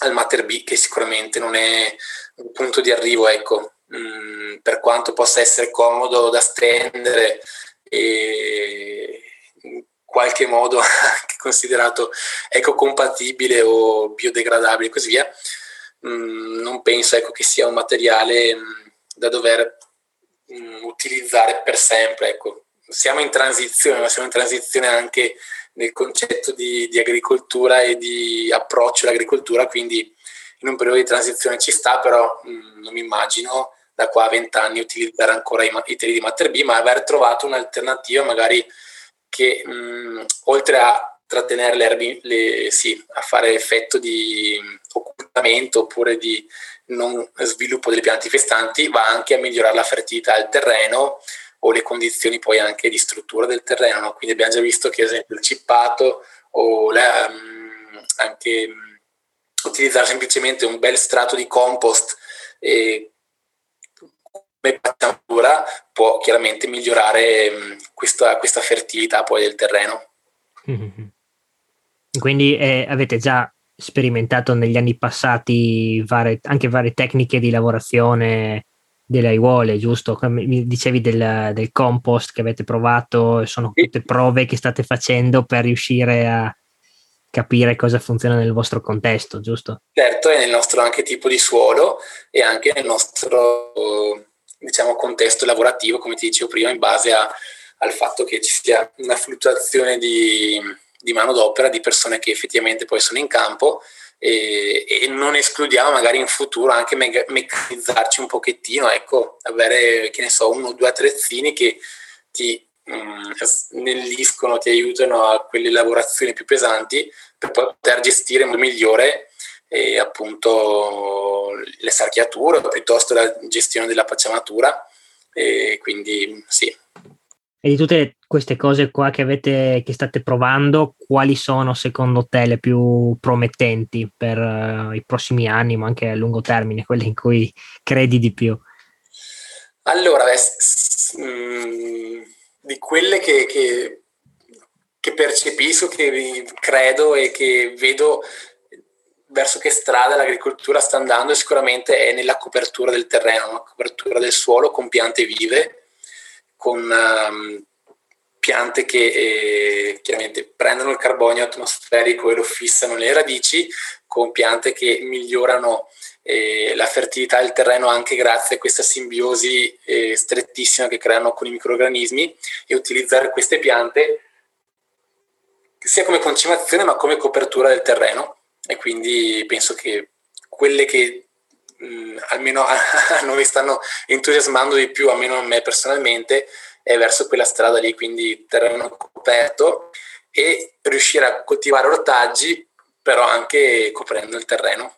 al Mater B, che sicuramente non è un punto di arrivo, ecco. Mm, per quanto possa essere comodo da stendere e in qualche modo anche considerato ecocompatibile o biodegradabile e così via, mm, non penso, ecco, che sia un materiale mm, da dover mm, utilizzare per sempre, ecco. Siamo in transizione, ma siamo in transizione anche nel concetto di, di agricoltura e di approccio all'agricoltura, quindi in un periodo di transizione ci sta, però mh, non mi immagino da qua a vent'anni utilizzare ancora i, i teli di Mater B, ma aver trovato un'alternativa magari che mh, oltre a trattenere le erbe, le, sì, a fare effetto di occultamento oppure di non sviluppo delle piante infestanti, va anche a migliorare la fertilità del terreno o le condizioni poi anche di struttura del terreno, no? Quindi abbiamo già visto che ad esempio il cippato o la, mh, anche mh, utilizzare semplicemente un bel strato di compost eh, come pastura può chiaramente migliorare mh, questa, questa fertilità poi del terreno. Mm-hmm. Quindi eh, avete già sperimentato negli anni passati varie, anche varie tecniche di lavorazione delle aiuole, giusto? Mi dicevi del, del compost che avete provato, sono tutte prove che state facendo per riuscire a capire cosa funziona nel vostro contesto, giusto? Certo, e nel nostro anche tipo di suolo e anche nel nostro, diciamo, contesto lavorativo, come ti dicevo prima, in base a, al fatto che ci sia una fluttuazione di, di manodopera, di persone che effettivamente poi sono in campo, e, e non escludiamo magari in futuro anche me- meccanizzarci un pochettino, ecco, avere, che ne so, uno o due attrezzini che ti snelliscono, ti aiutano a quelle lavorazioni più pesanti per poter gestire in modo migliore eh, appunto le sarchiature o piuttosto la gestione della pacciamatura, eh, quindi sì. E di tutte queste cose qua che avete, che state provando, quali sono secondo te le più promettenti per uh, i prossimi anni, ma anche a lungo termine, quelle in cui credi di più? Allora beh, s- s- mh, di quelle che, che, che percepisco, che credo e che vedo verso che strada l'agricoltura sta andando, sicuramente è nella copertura del terreno, la copertura del suolo con piante vive, con um, piante che eh, chiaramente prendono il carbonio atmosferico e lo fissano nelle radici, con piante che migliorano eh, la fertilità del terreno anche grazie a questa simbiosi eh, strettissima che creano con i microrganismi, e utilizzare queste piante sia come concimazione ma come copertura del terreno. E quindi penso che quelle che mh, almeno a noi stanno entusiasmando di più, almeno a me personalmente, è verso quella strada lì, quindi terreno coperto e riuscire a coltivare ortaggi però anche coprendo il terreno,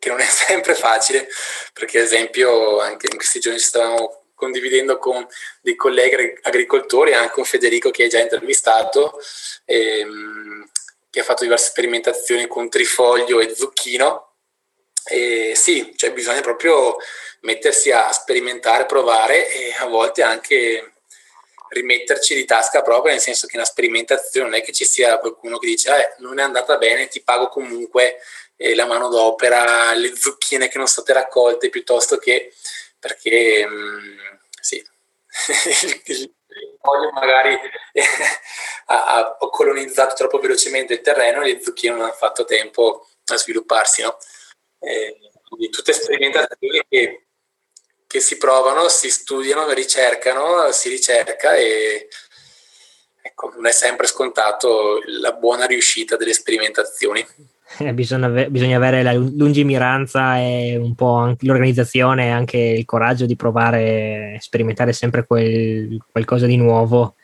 che non è sempre facile, perché ad esempio anche in questi giorni ci stavamo condividendo con dei colleghi agricoltori, anche con Federico che hai già intervistato, ehm, che ha fatto diverse sperimentazioni con trifoglio e zucchino, e sì, cioè bisogna proprio mettersi a sperimentare, provare e a volte anche rimetterci di tasca proprio, nel senso che una sperimentazione non è che ci sia qualcuno che dice eh, non è andata bene, ti pago comunque eh, la manodopera, le zucchine che non state raccolte, piuttosto che perché mm, sì, il olio magari ha colonizzato troppo velocemente il terreno e le zucchine non hanno fatto tempo a svilupparsi, no? Eh, quindi tutte sperimentazioni che che si provano, si studiano, ricercano, si ricerca, e ecco, non è sempre scontato la buona riuscita delle sperimentazioni. Eh, bisogna, ave- bisogna avere la lungimiranza e un po' anche l'organizzazione e anche il coraggio di provare, sperimentare sempre quel, qualcosa di nuovo,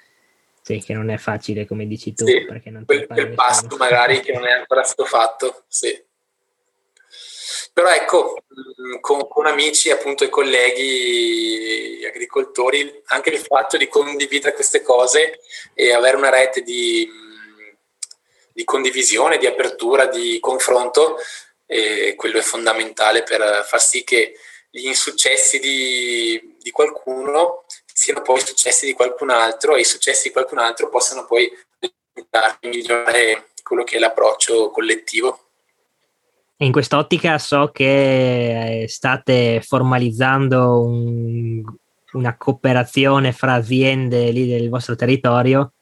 sì, che non è facile, come dici tu. Sì, perché non quel, quel pasto magari che non è ancora stato fatto, sì. Però ecco, con, con amici, appunto, e colleghi agricoltori, anche il fatto di condividere queste cose e avere una rete di, di condivisione, di apertura, di confronto, eh, quello è fondamentale per far sì che gli insuccessi di, di qualcuno siano poi i successi di qualcun altro, e i successi di qualcun altro possano poi migliorare quello che è l'approccio collettivo. In quest'ottica so che state formalizzando un, una cooperazione fra aziende lì del vostro territorio.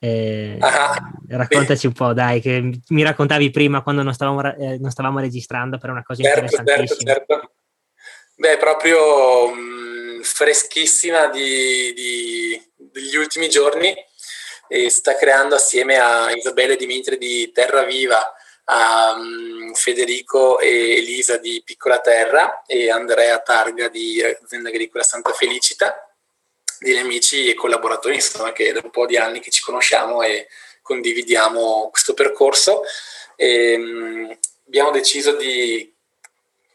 Eh, ah, raccontaci beh. un po', dai, che mi raccontavi prima quando non stavamo, eh, non stavamo registrando, per una cosa certo, interessantissima. Certo, certo. Beh, proprio mh, freschissima di, di, degli ultimi giorni, e sta creando assieme a Isabella Dimitri di Terra Viva, a Federico e Elisa di Piccola Terra e Andrea Targa di Azienda Agricola Santa Felicita, degli amici e collaboratori, insomma, che da un po' di anni che ci conosciamo e condividiamo questo percorso. E abbiamo deciso di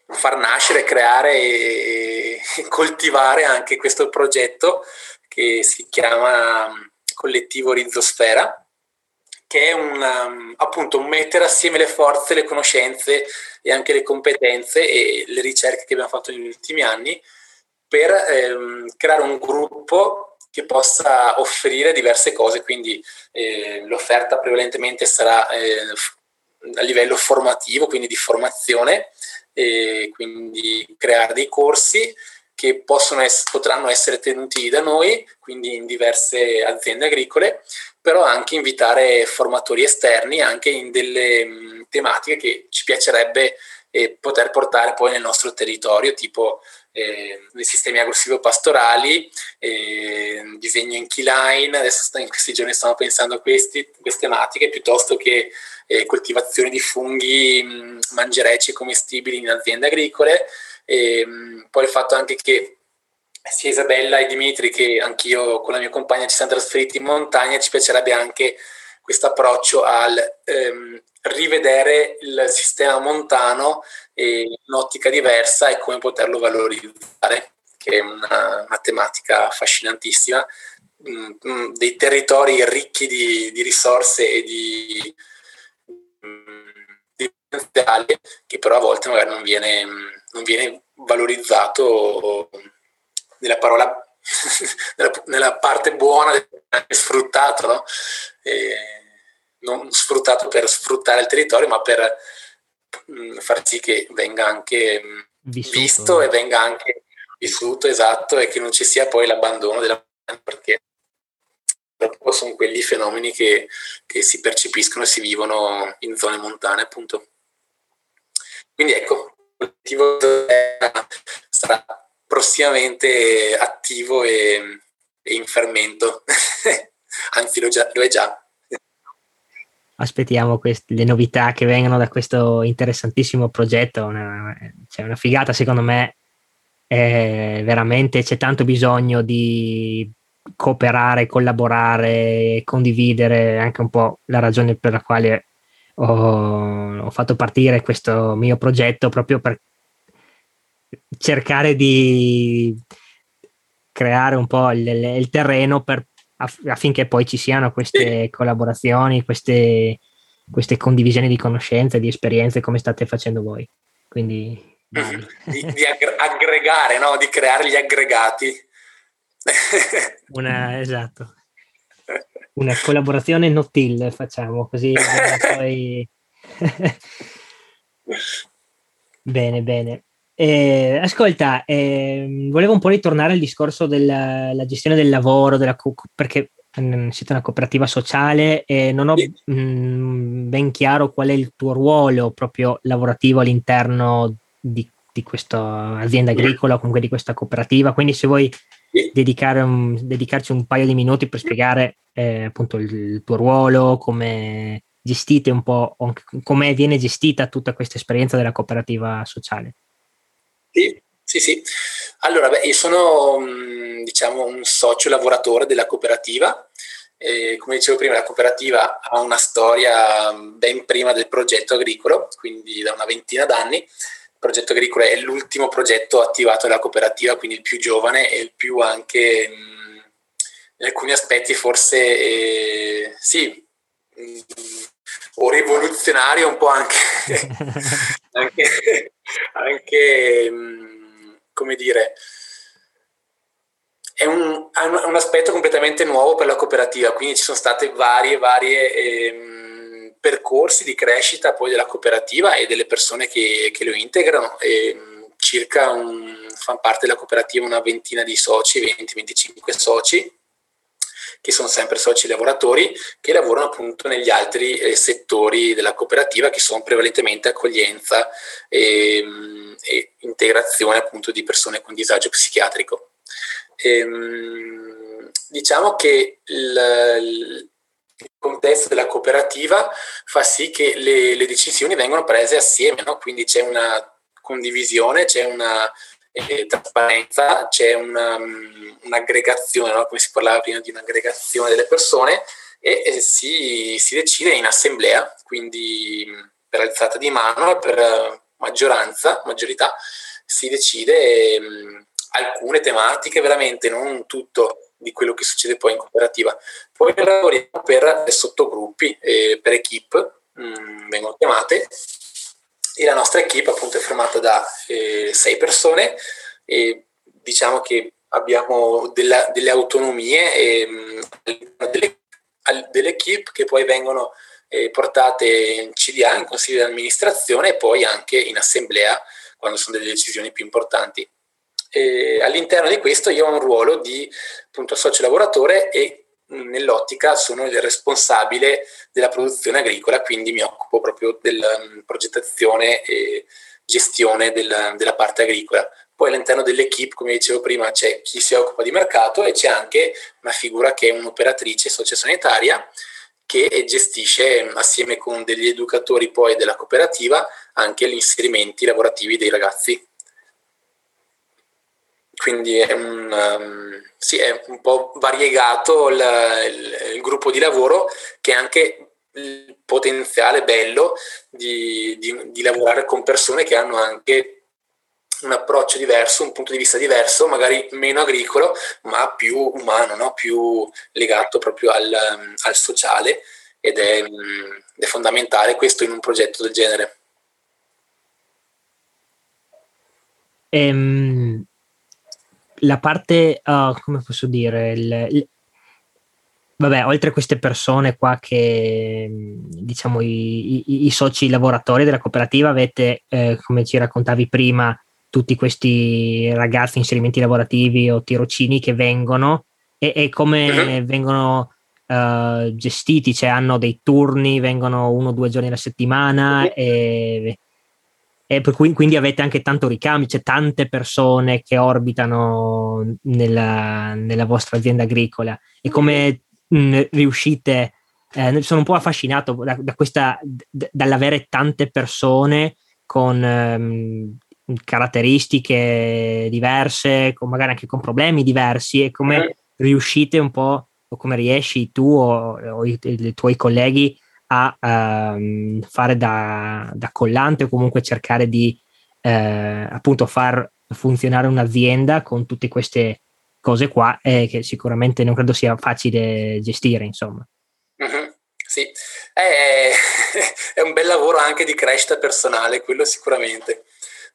far nascere, creare e coltivare anche questo progetto che si chiama Collettivo Rizosfera, che è un, appunto, un mettere assieme le forze, le conoscenze e anche le competenze e le ricerche che abbiamo fatto negli ultimi anni per ehm, creare un gruppo che possa offrire diverse cose. Quindi eh, l'offerta prevalentemente sarà eh, a livello formativo, quindi di formazione, e quindi creare dei corsi che possono es- potranno essere tenuti da noi, quindi in diverse aziende agricole, però anche invitare formatori esterni anche in delle mh, tematiche che ci piacerebbe eh, poter portare poi nel nostro territorio, tipo eh, i sistemi agro-silvopastorali, eh, disegno in keyline, adesso in questi giorni stiamo pensando a questi, queste tematiche, piuttosto che eh, coltivazione di funghi, mh, mangerecce commestibili in aziende agricole, e, mh, poi il fatto anche che sia Isabella e Dimitri che anch'io con la mia compagna ci siamo trasferiti in montagna, ci piacerebbe anche questo approccio al ehm, rivedere il sistema montano eh, in un'ottica diversa e come poterlo valorizzare, che è una, una tematica affascinantissima, mh, mh, dei territori ricchi di, di risorse e di, mh, di potenziale, che però a volte magari non viene, mh, non viene valorizzato o, nella parola, nella, nella parte buona, sfruttato, no? Eh, non sfruttato per sfruttare il territorio, ma per mh, far sì che venga anche mh, vissuto, visto eh. e venga anche vissuto, esatto, e che non ci sia poi l'abbandono della, perché purtroppo sono quelli fenomeni che, che si percepiscono e si vivono in zone montane, appunto. Quindi ecco, il motivo sarà prossimamente attivo e, e in fermento, anzi lo, già, lo è già. Aspettiamo quest- le novità che vengono da questo interessantissimo progetto, una, cioè una figata secondo me, eh, veramente c'è tanto bisogno di cooperare, collaborare, condividere, anche un po' la ragione per la quale ho, ho fatto partire questo mio progetto, proprio per cercare di creare un po' il, il terreno per, affinché poi ci siano queste collaborazioni, queste, queste condivisioni di conoscenze, di esperienze, come state facendo voi. Quindi vale. di, di aggr- aggregare, no? Di creare gli aggregati. Una, esatto. Una collaborazione no-till facciamo, così poi... Bene, bene. Eh, ascolta, eh, volevo un po' ritornare al discorso della la gestione del lavoro, della co- perché mh, siete una cooperativa sociale e non ho mh, ben chiaro qual è il tuo ruolo proprio lavorativo all'interno di, di questa azienda agricola o comunque di questa cooperativa, quindi se vuoi dedicare un, dedicarci un paio di minuti per spiegare eh, appunto il, il tuo ruolo, come gestite un po', come viene gestita tutta questa esperienza della cooperativa sociale. Sì, sì, sì. Allora, beh, io sono diciamo un socio lavoratore della cooperativa. Eh, come dicevo prima, la cooperativa ha una storia ben prima del progetto agricolo, quindi da una ventina d'anni. Il progetto agricolo è l'ultimo progetto attivato dalla cooperativa, quindi il più giovane e il più anche mh, in alcuni aspetti forse eh, sì, mh, o rivoluzionario un po' anche... anche, anche mh, come dire, è un, è un aspetto completamente nuovo per la cooperativa, quindi ci sono state varie, varie ehm, percorsi di crescita poi della cooperativa e delle persone che, che lo integrano, ehm, circa un, fanno parte della cooperativa una ventina di soci, venti venticinque soci, che sono sempre soci lavoratori che lavorano appunto negli altri eh, settori della cooperativa, che sono prevalentemente accoglienza e, e integrazione appunto di persone con disagio psichiatrico. Ehm, diciamo che il, il contesto della cooperativa fa sì che le, le decisioni vengano prese assieme, no? Quindi c'è una condivisione, c'è una eh, trasparenza, c'è una, um, un'aggregazione, no? Come si parlava prima di un'aggregazione delle persone, e, e si, si decide in assemblea, quindi per alzata di mano, per maggioranza, maggiorità, si decide um, alcune tematiche, veramente non tutto di quello che succede poi in cooperativa. Poi lavoriamo per sottogruppi, eh, per equip, mh, vengono chiamate, e la nostra equip appunto è formata da eh, sei persone, e diciamo che abbiamo della, delle autonomie e, mh, delle, delle equip che poi vengono eh, portate in C D A, in consiglio di amministrazione, e poi anche in assemblea quando sono delle decisioni più importanti. E all'interno di questo io ho un ruolo di appunto socio lavoratore e nell'ottica sono il responsabile della produzione agricola, quindi mi occupo proprio della progettazione e gestione della, della parte agricola. Poi all'interno dell'equipe, come dicevo prima, c'è chi si occupa di mercato e c'è anche una figura che è un'operatrice sociosanitaria che gestisce assieme con degli educatori poi della cooperativa anche gli inserimenti lavorativi dei ragazzi. Quindi è un, um, sì, è un po' variegato il, il, il gruppo di lavoro, che è anche il potenziale bello di, di, di lavorare con persone che hanno anche un approccio diverso, un punto di vista diverso, magari meno agricolo, ma più umano, no? Più legato proprio al, al sociale, ed è, è fondamentale questo in un progetto del genere. Ehm... La parte, uh, come posso dire, il, il, vabbè, oltre a queste persone qua che, diciamo, i, i, i soci lavoratori della cooperativa, avete, eh, come ci raccontavi prima, tutti questi ragazzi, inserimenti lavorativi o tirocini che vengono, e, e come uh-huh. vengono uh, gestiti? Cioè hanno dei turni, vengono uno o due giorni alla settimana uh-huh. e... E per cui quindi avete anche tanto ricambio, c'è tante persone che orbitano nella, nella vostra azienda agricola. E come mh, riuscite? Eh, sono un po' affascinato da, da questa, d- dall'avere tante persone con ehm, caratteristiche diverse, con magari anche con problemi diversi, e come riuscite un po', o come riesci tu o, o i, i tuoi colleghi a ehm, fare da, da collante, o comunque cercare di eh, appunto far funzionare un'azienda con tutte queste cose qua, eh, che sicuramente non credo sia facile gestire, insomma. Mm-hmm. Sì, è, è un bel lavoro anche di crescita personale, quello sicuramente,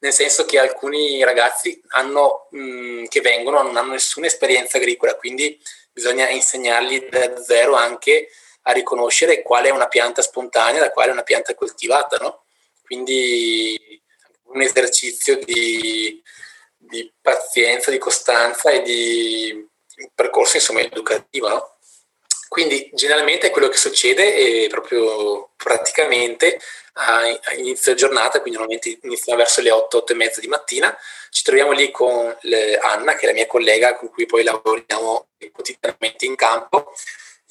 nel senso che alcuni ragazzi hanno, mh, che vengono non hanno nessuna esperienza agricola, quindi bisogna insegnargli da zero anche a riconoscere qual è una pianta spontanea da quale è una pianta coltivata, no? Quindi un esercizio di, di pazienza, di costanza e di un percorso insomma educativo, no? Quindi generalmente quello che succede è proprio praticamente a inizio giornata, quindi normalmente iniziamo verso le otto, otto e mezza di mattina, ci troviamo lì con Anna, che è la mia collega con cui poi lavoriamo quotidianamente in campo.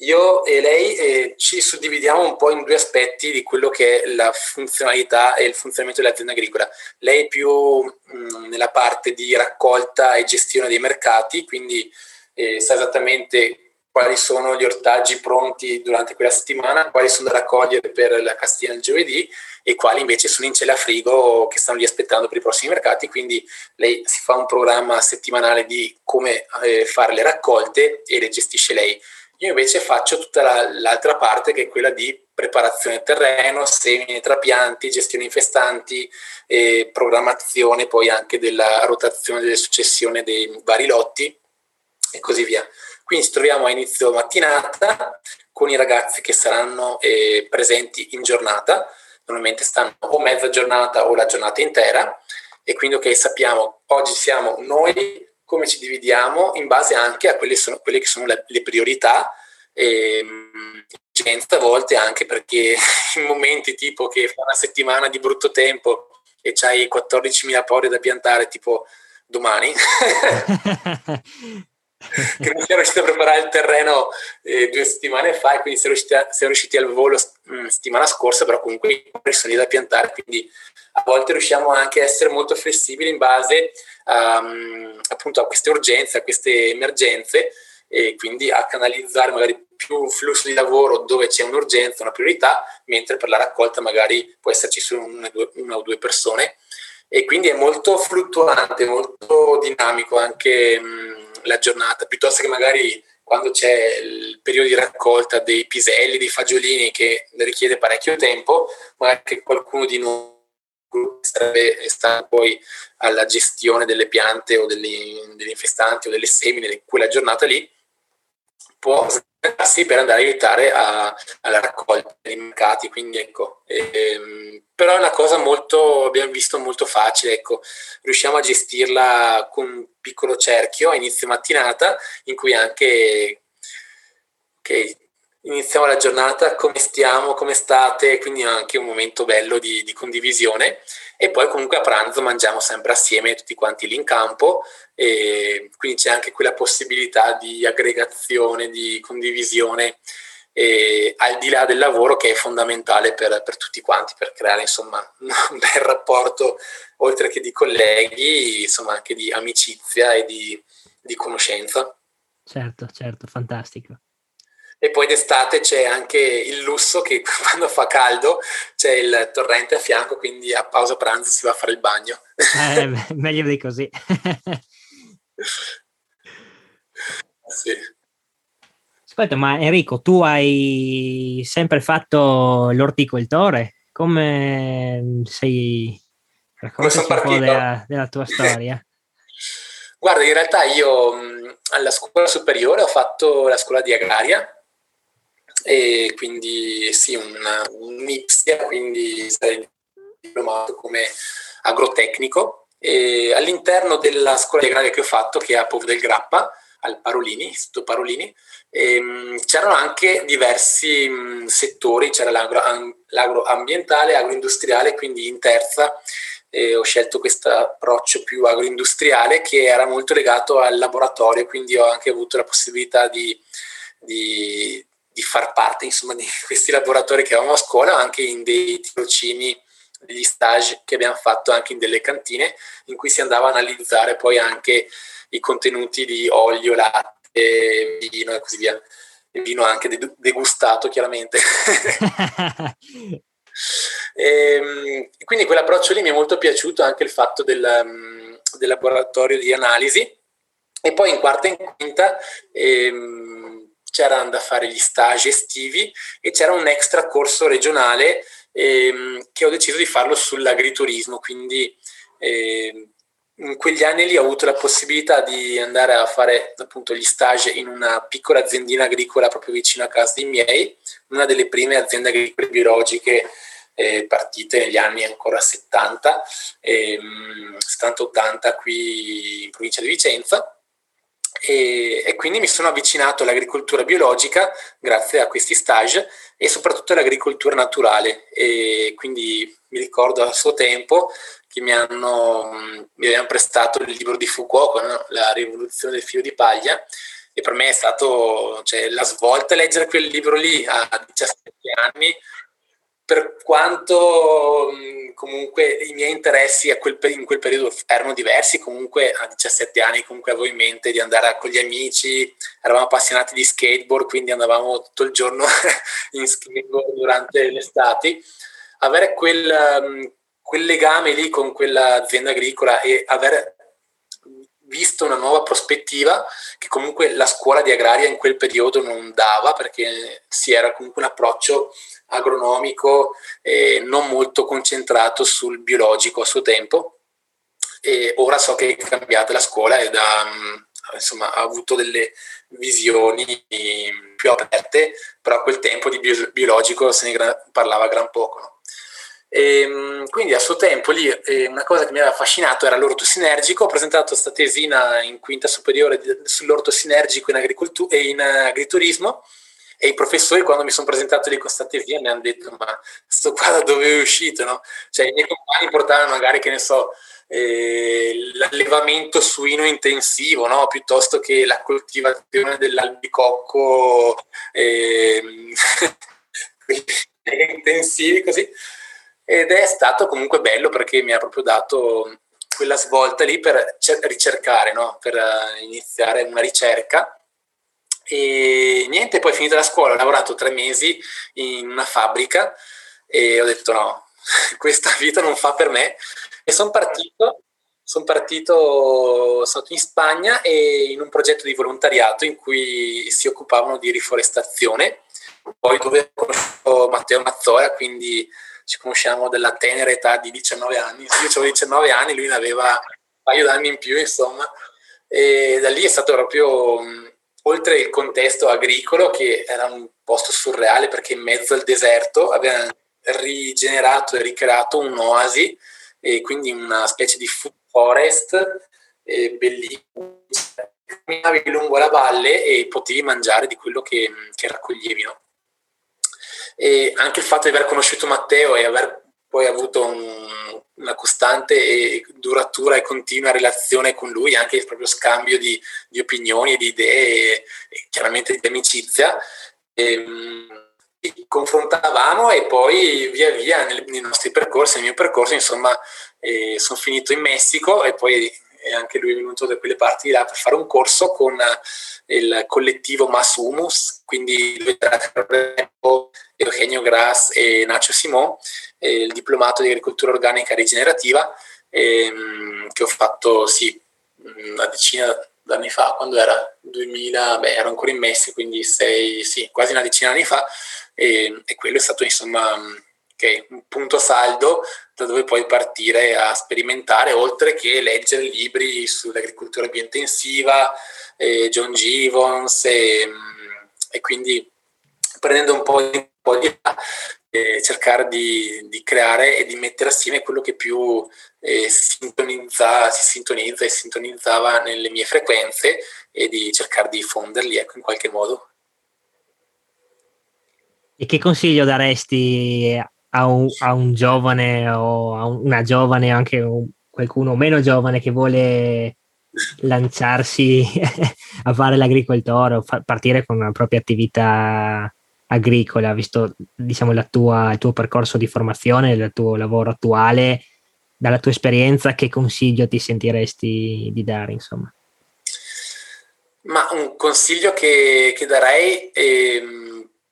Io e lei eh, ci suddividiamo un po' in due aspetti di quello che è la funzionalità e il funzionamento dell'azienda agricola. Lei più mh, nella parte di raccolta e gestione dei mercati, quindi eh, sa esattamente quali sono gli ortaggi pronti durante quella settimana, quali sono da raccogliere per la castina del giovedì e quali invece sono in cella frigo che stanno lì aspettando per i prossimi mercati. Quindi lei si fa un programma settimanale di come eh, fare le raccolte e le gestisce lei. Io invece faccio tutta la, l'altra parte, che è quella di preparazione terreno, semini, trapianti, gestione infestanti, eh, programmazione poi anche della rotazione, delle successioni dei vari lotti e così via. Quindi ci troviamo a inizio mattinata con i ragazzi che saranno eh, presenti in giornata, normalmente stanno o mezza giornata o la giornata intera, e quindi ok, sappiamo oggi siamo noi, come ci dividiamo in base anche a quelle, sono, quelle che sono le, le priorità, ehm, a volte anche perché in momenti tipo che fa una settimana di brutto tempo e c'hai quattordicimila pori da piantare tipo domani che non si è riuscito a preparare il terreno eh, due settimane fa, e quindi si è riusciti, a, si è riusciti al volo mh, settimana scorsa, però comunque i pori sono lì da piantare, quindi a volte riusciamo anche a essere molto flessibili in base um, appunto a queste urgenze, a queste emergenze, e quindi a canalizzare magari più un flusso di lavoro dove c'è un'urgenza, una priorità, mentre per la raccolta magari può esserci solo una, due, una o due persone, e quindi è molto fluttuante, molto dinamico anche mh, la giornata, piuttosto che magari quando c'è il periodo di raccolta dei piselli, dei fagiolini che richiede parecchio tempo, magari che qualcuno di noi sarebbe stato poi alla gestione delle piante o degli, degli infestanti o delle semine di quella giornata lì, può sì, per andare a aiutare a, alla raccolta dei mercati, quindi ecco, ehm, però è una cosa molto, abbiamo visto, molto facile, ecco, riusciamo a gestirla con un piccolo cerchio a inizio mattinata in cui anche okay, iniziamo la giornata, come stiamo, come state, quindi anche un momento bello di, di condivisione, e poi comunque a pranzo mangiamo sempre assieme tutti quanti lì in campo, e quindi c'è anche quella possibilità di aggregazione, di condivisione, e al di là del lavoro, che è fondamentale per, per tutti quanti, per creare insomma un bel rapporto, oltre che di colleghi, insomma anche di amicizia e di, di conoscenza. Certo, certo, fantastico. E poi d'estate c'è anche il lusso che quando fa caldo c'è il torrente a fianco, quindi a pausa pranzo si va a fare il bagno. Eh, meglio di così. Sì. Aspetta, ma Enrico, tu hai sempre fatto l'orticoltore? Come sei? Raccontaci un po' della, della tua storia. Guarda, in realtà io alla scuola superiore ho fatto la scuola di agraria, e quindi sì, un'ipsia, quindi sarei diplomato come agrotecnico, e all'interno della scuola di agraria che ho fatto, che è a Pove del Grappa, al Parolini, sotto Parolini, ehm, c'erano anche diversi mh, settori, c'era l'agro, an, l'agroambientale, agroindustriale, quindi in terza eh, ho scelto questo approccio più agroindustriale che era molto legato al laboratorio, quindi ho anche avuto la possibilità di... di di far parte insomma di questi laboratori che avevamo a scuola, anche in dei tirocini, degli stage che abbiamo fatto anche in delle cantine, in cui si andava a analizzare poi anche i contenuti di olio, latte, vino e così via, il vino anche degustato chiaramente. E quindi quell'approccio lì mi è molto piaciuto, anche il fatto del, del laboratorio di analisi, e poi in quarta e in quinta ehm, c'erano da fare gli stage estivi e c'era un extra corso regionale ehm, che ho deciso di farlo sull'agriturismo, quindi ehm, in quegli anni lì ho avuto la possibilità di andare a fare appunto gli stage in una piccola aziendina agricola proprio vicino a casa dei miei, una delle prime aziende agricole biologiche eh, partite negli anni ancora settanta, ehm, settanta ottanta qui in provincia di Vicenza. E, e quindi mi sono avvicinato all'agricoltura biologica grazie a questi stage e soprattutto all'agricoltura naturale, e quindi mi ricordo a suo tempo che mi hanno mi avevano prestato il libro di Fukuoka, no? La rivoluzione del filo di paglia, e per me è stato cioè, la svolta leggere quel libro lì a diciassette anni, per quanto mh, comunque i miei interessi a quel, in quel periodo erano diversi, comunque a diciassette anni comunque avevo in mente di andare con gli amici, eravamo appassionati di skateboard, quindi andavamo tutto il giorno in skateboard durante l'estate. Avere quel, mh, quel legame lì con quell'azienda agricola e aver visto una nuova prospettiva che comunque la scuola di agraria in quel periodo non dava, perché si era comunque un approccio agronomico eh, non molto concentrato sul biologico a suo tempo. E ora so che è cambiata la scuola ed ha, insomma, ha avuto delle visioni più aperte, però a quel tempo di biologico se ne parlava gran poco, no? E quindi a suo tempo lì una cosa che mi aveva affascinato era l'orto sinergico. Ho presentato sta tesina in quinta superiore sull'orto sinergico in agricoltura e in agriturismo, e i professori, quando mi sono presentato lì con sta tesina, mi hanno detto: ma sto qua da dove è uscito, no? Cioè, i miei compagni portavano magari, che ne so, eh, l'allevamento suino intensivo, no? Piuttosto che la coltivazione dell'albicocco eh, intensivi, così. Ed è stato comunque bello, perché mi ha proprio dato quella svolta lì per ricercare, no? Per iniziare una ricerca. E niente, poi finita la scuola ho lavorato tre mesi in una fabbrica e ho detto: no, questa vita non fa per me. E sono partito, sono partito, sono stato in Spagna e in un progetto di volontariato in cui si occupavano di riforestazione. Poi dove ho conosciuto Matteo Mazzola, quindi ci conosciamo della tenera età di diciannove anni. Io avevo diciannove anni, lui ne aveva un paio d'anni in più, insomma. E da lì è stato proprio, oltre il contesto agricolo, che era un posto surreale perché in mezzo al deserto avevano rigenerato e ricreato un'oasi, e quindi una specie di food forest eh, bellissima. Camminavi lungo la valle e potevi mangiare di quello che, che raccoglievi, no? E anche il fatto di aver conosciuto Matteo e aver poi avuto un, una costante e duratura e continua relazione con lui, anche il proprio scambio di, di opinioni e di idee, e, e chiaramente di amicizia, e, e confrontavamo, e poi via via nel, nei nostri percorsi, nel mio percorso, insomma, eh, sono finito in Messico, e poi anche lui è venuto da quelle parti di là per fare un corso con il collettivo Mas Humus, quindi lui era Eugenio Gras e Nacho Simon, eh, il diplomato di agricoltura organica rigenerativa, ehm, che ho fatto sì una decina d'anni fa, quando era duemila, beh, ero ancora in Messico, quindi sei, sì, quasi una decina d'anni fa, e, e quello è stato, insomma, okay, un punto saldo da dove poi partire a sperimentare, oltre che leggere libri sull'agricoltura biointensiva, eh, John Givons, e, e quindi prendendo un po' di Eh, cercare di, di creare e di mettere assieme quello che più eh, sintonizza, si sintonizza e sintonizzava nelle mie frequenze, e di cercare di fonderli, ecco, in qualche modo. E che consiglio daresti a un, a un giovane, o a una giovane, anche un, qualcuno meno giovane, che vuole lanciarsi a fare l'agricoltore, o fa, partire con una propria attività agricola, visto, diciamo, la tua, il tuo percorso di formazione, il tuo lavoro attuale? Dalla tua esperienza, che consiglio ti sentiresti di dare, insomma? Ma un consiglio che, che darei, eh,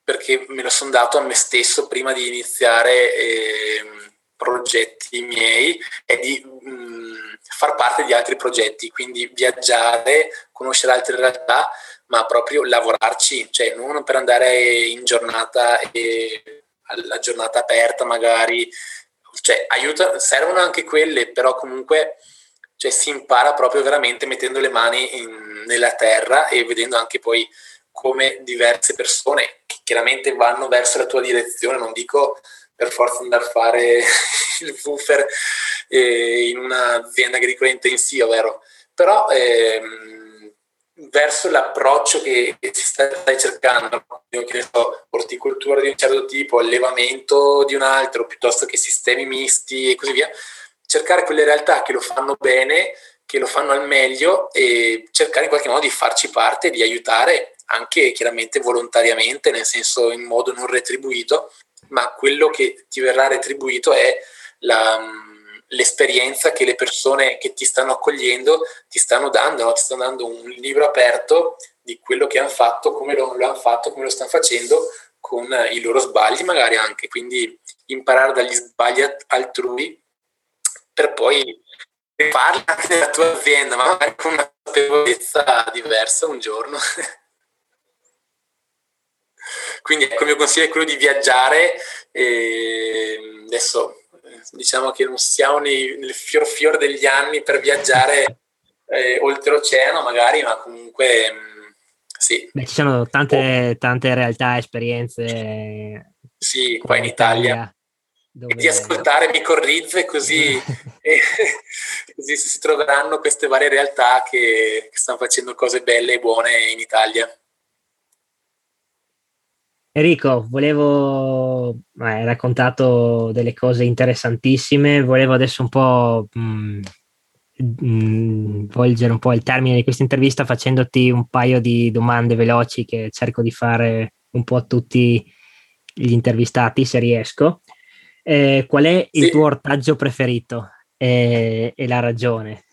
perché me lo sono dato a me stesso prima di iniziare eh, progetti miei, è di mh, far parte di altri progetti, quindi viaggiare, conoscere altre realtà, ma proprio lavorarci, cioè non per andare in giornata, e alla giornata aperta magari, cioè aiuta, servono anche quelle, però comunque, cioè, si impara proprio veramente mettendo le mani in, nella terra, e vedendo anche poi come diverse persone che chiaramente vanno verso la tua direzione, non dico per forza andare a fare il woofer eh, in un'azienda agricola intensiva, vero? Però ehm, verso l'approccio che si stai cercando, che ne so, orticoltura di un certo tipo, allevamento di un altro, piuttosto che sistemi misti e così via, cercare quelle realtà che lo fanno bene, che lo fanno al meglio, e cercare in qualche modo di farci parte, di aiutare, anche chiaramente volontariamente, nel senso in modo non retribuito, ma quello che ti verrà retribuito è la... l'esperienza che le persone che ti stanno accogliendo ti stanno dando, no? Ti stanno dando un libro aperto di quello che hanno fatto, come lo, lo hanno fatto, come lo stanno facendo, con i loro sbagli magari anche, quindi imparare dagli sbagli altrui per poi parli anche della tua azienda, ma magari con una consapevolezza diversa un giorno. Quindi ecco, il mio consiglio è quello di viaggiare. E adesso diciamo che non siamo nei, nel fior fior degli anni per viaggiare eh, oltre l'oceano magari, ma comunque mh, sì. Beh, ci sono tante, tante realtà, esperienze. Sì, qua in Italia. Italia. Dove... di ascoltare Micorrize, così, eh, così si troveranno queste varie realtà che, che stanno facendo cose belle e buone in Italia. Enrico, volevo eh, hai raccontato delle cose interessantissime, volevo adesso un po' mh, mh, volgere un po' il termine di questa intervista facendoti un paio di domande veloci che cerco di fare un po' a tutti gli intervistati se riesco. Eh, qual è il sì. tuo ortaggio preferito eh, e la ragione?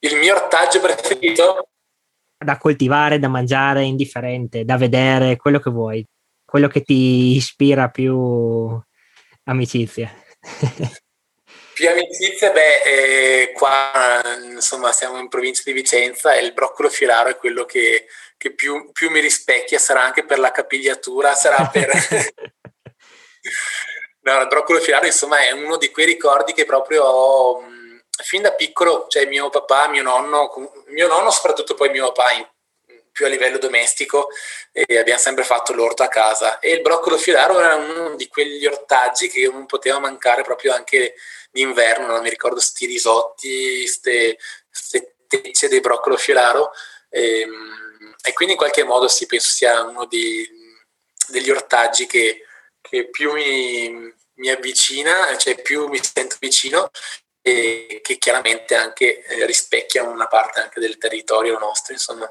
Il mio ortaggio preferito? Da coltivare, da mangiare, indifferente, da vedere, quello che vuoi, quello che ti ispira più amicizia. Più amicizia? Beh, eh, qua insomma siamo in provincia di Vicenza e il broccolo filaro è quello che, che più, più mi rispecchia, sarà anche per la capigliatura, sarà per... No, il broccolo filaro insomma è uno di quei ricordi che proprio ho mh, fin da piccolo, cioè mio papà, mio nonno, com- mio nonno soprattutto, poi mio papà in, più a livello domestico, e abbiamo sempre fatto l'orto a casa e il broccolo filaro era uno di quegli ortaggi che non poteva mancare proprio anche d'inverno. Non mi ricordo sti risotti, ste, ste tecce di broccolo filaro e, e quindi in qualche modo sì, penso sia uno di, degli ortaggi che che più mi, mi avvicina, cioè più mi sento vicino e che chiaramente anche rispecchia una parte anche del territorio nostro, insomma.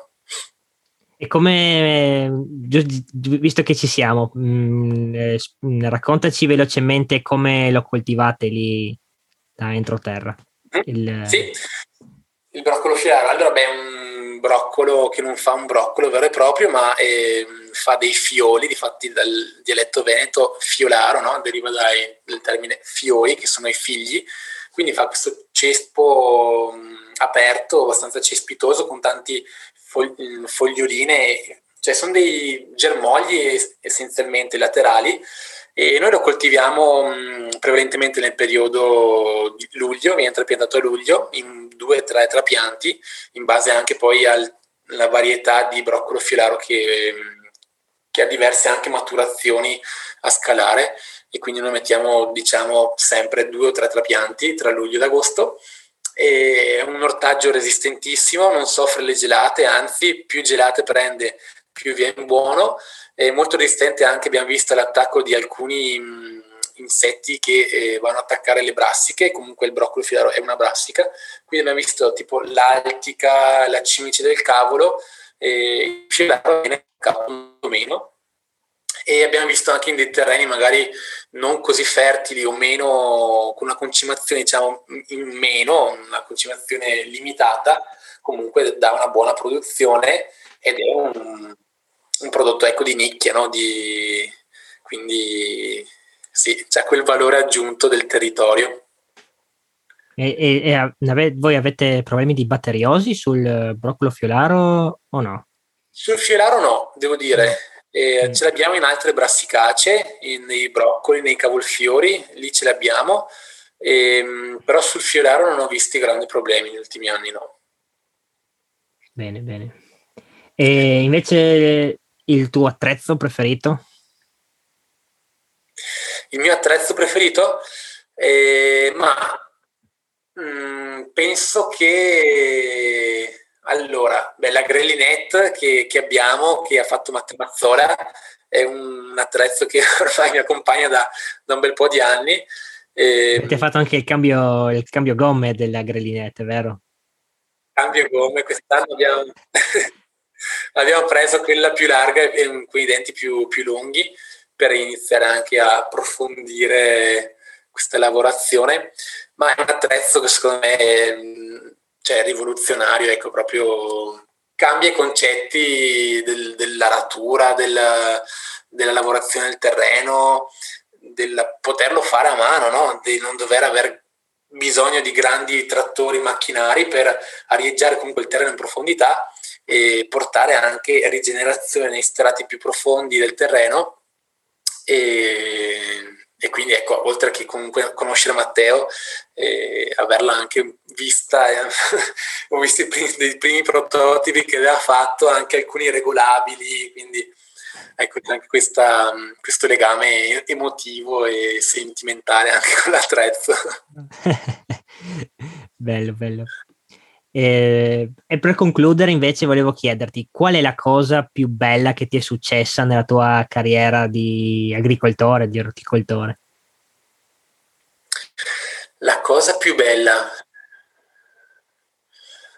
E come, visto che ci siamo, mh, raccontaci velocemente come lo coltivate lì da Entroterra. Mm, il, sì, il broccolo filaro. Allora, beh, è un broccolo che non fa un broccolo vero e proprio, ma è, fa dei fioli, difatti dal dialetto veneto fiolaro, no? Deriva dai, dal termine fioi, che sono i figli, quindi fa questo cespo aperto, abbastanza cespitoso, con tanti fog- foglioline, cioè sono dei germogli essenzialmente laterali, e noi lo coltiviamo mh, prevalentemente nel periodo di luglio, viene trapiantato a luglio, in due o tre trapianti, in base anche poi al, alla varietà di broccolo filaro che... Mh, che ha diverse anche maturazioni a scalare, e quindi noi mettiamo diciamo sempre due o tre trapianti tra luglio ed agosto. È un ortaggio resistentissimo, non soffre le gelate, anzi più gelate prende più viene buono, è molto resistente anche, abbiamo visto, all'attacco di alcuni mh, insetti che eh, vanno ad attaccare le brassiche. Comunque il broccolo filaro è una brassica, quindi abbiamo visto tipo l'altica, la cimice del cavolo, eh, il filaro viene meno, e abbiamo visto anche in dei terreni magari non così fertili o meno, con una concimazione diciamo in meno, una concimazione limitata, comunque dà una buona produzione ed è un, un prodotto ecco di nicchia, no? Di, quindi sì, c'è quel valore aggiunto del territorio. E, e, e ave, voi avete problemi di batteriosi sul broccolo fiolaro o no? Sul fiolaro no, devo dire, eh, ce l'abbiamo in altre brassicacee, nei broccoli, nei cavolfiori, lì ce l'abbiamo, ehm, però sul fiolaro non ho visto grandi problemi negli ultimi anni, no. Bene, bene. E invece il tuo attrezzo preferito? Il mio attrezzo preferito? Eh, ma mh, penso che... Allora, beh, la grillinette che, che abbiamo, che ha fatto Matteo Mazzola, è un attrezzo che ormai mi accompagna da, da un bel po' di anni. E ti ha fatto anche il cambio, il cambio gomme della grillinette, vero? Cambio gomme, quest'anno abbiamo, abbiamo preso quella più larga e con i denti più, più lunghi per iniziare anche a approfondire questa lavorazione, ma è un attrezzo che secondo me... È, cioè rivoluzionario, ecco, proprio cambia i concetti del, dell'aratura, della, della lavorazione del terreno, del poterlo fare a mano, no? Di non dover aver bisogno di grandi trattori, macchinari per arieggiare comunque il terreno in profondità e portare anche rigenerazione nei strati più profondi del terreno. E, e quindi ecco, oltre che comunque conoscere Matteo, eh, averla anche vista, eh, ho visto i primi, dei primi prototipi che aveva fatto, anche alcuni regolabili, quindi ecco anche questa, questo legame emotivo e sentimentale anche con l'attrezzo. Bello, bello. E, e per concludere invece volevo chiederti qual è la cosa più bella che ti è successa nella tua carriera di agricoltore, di orticoltore? La cosa più bella?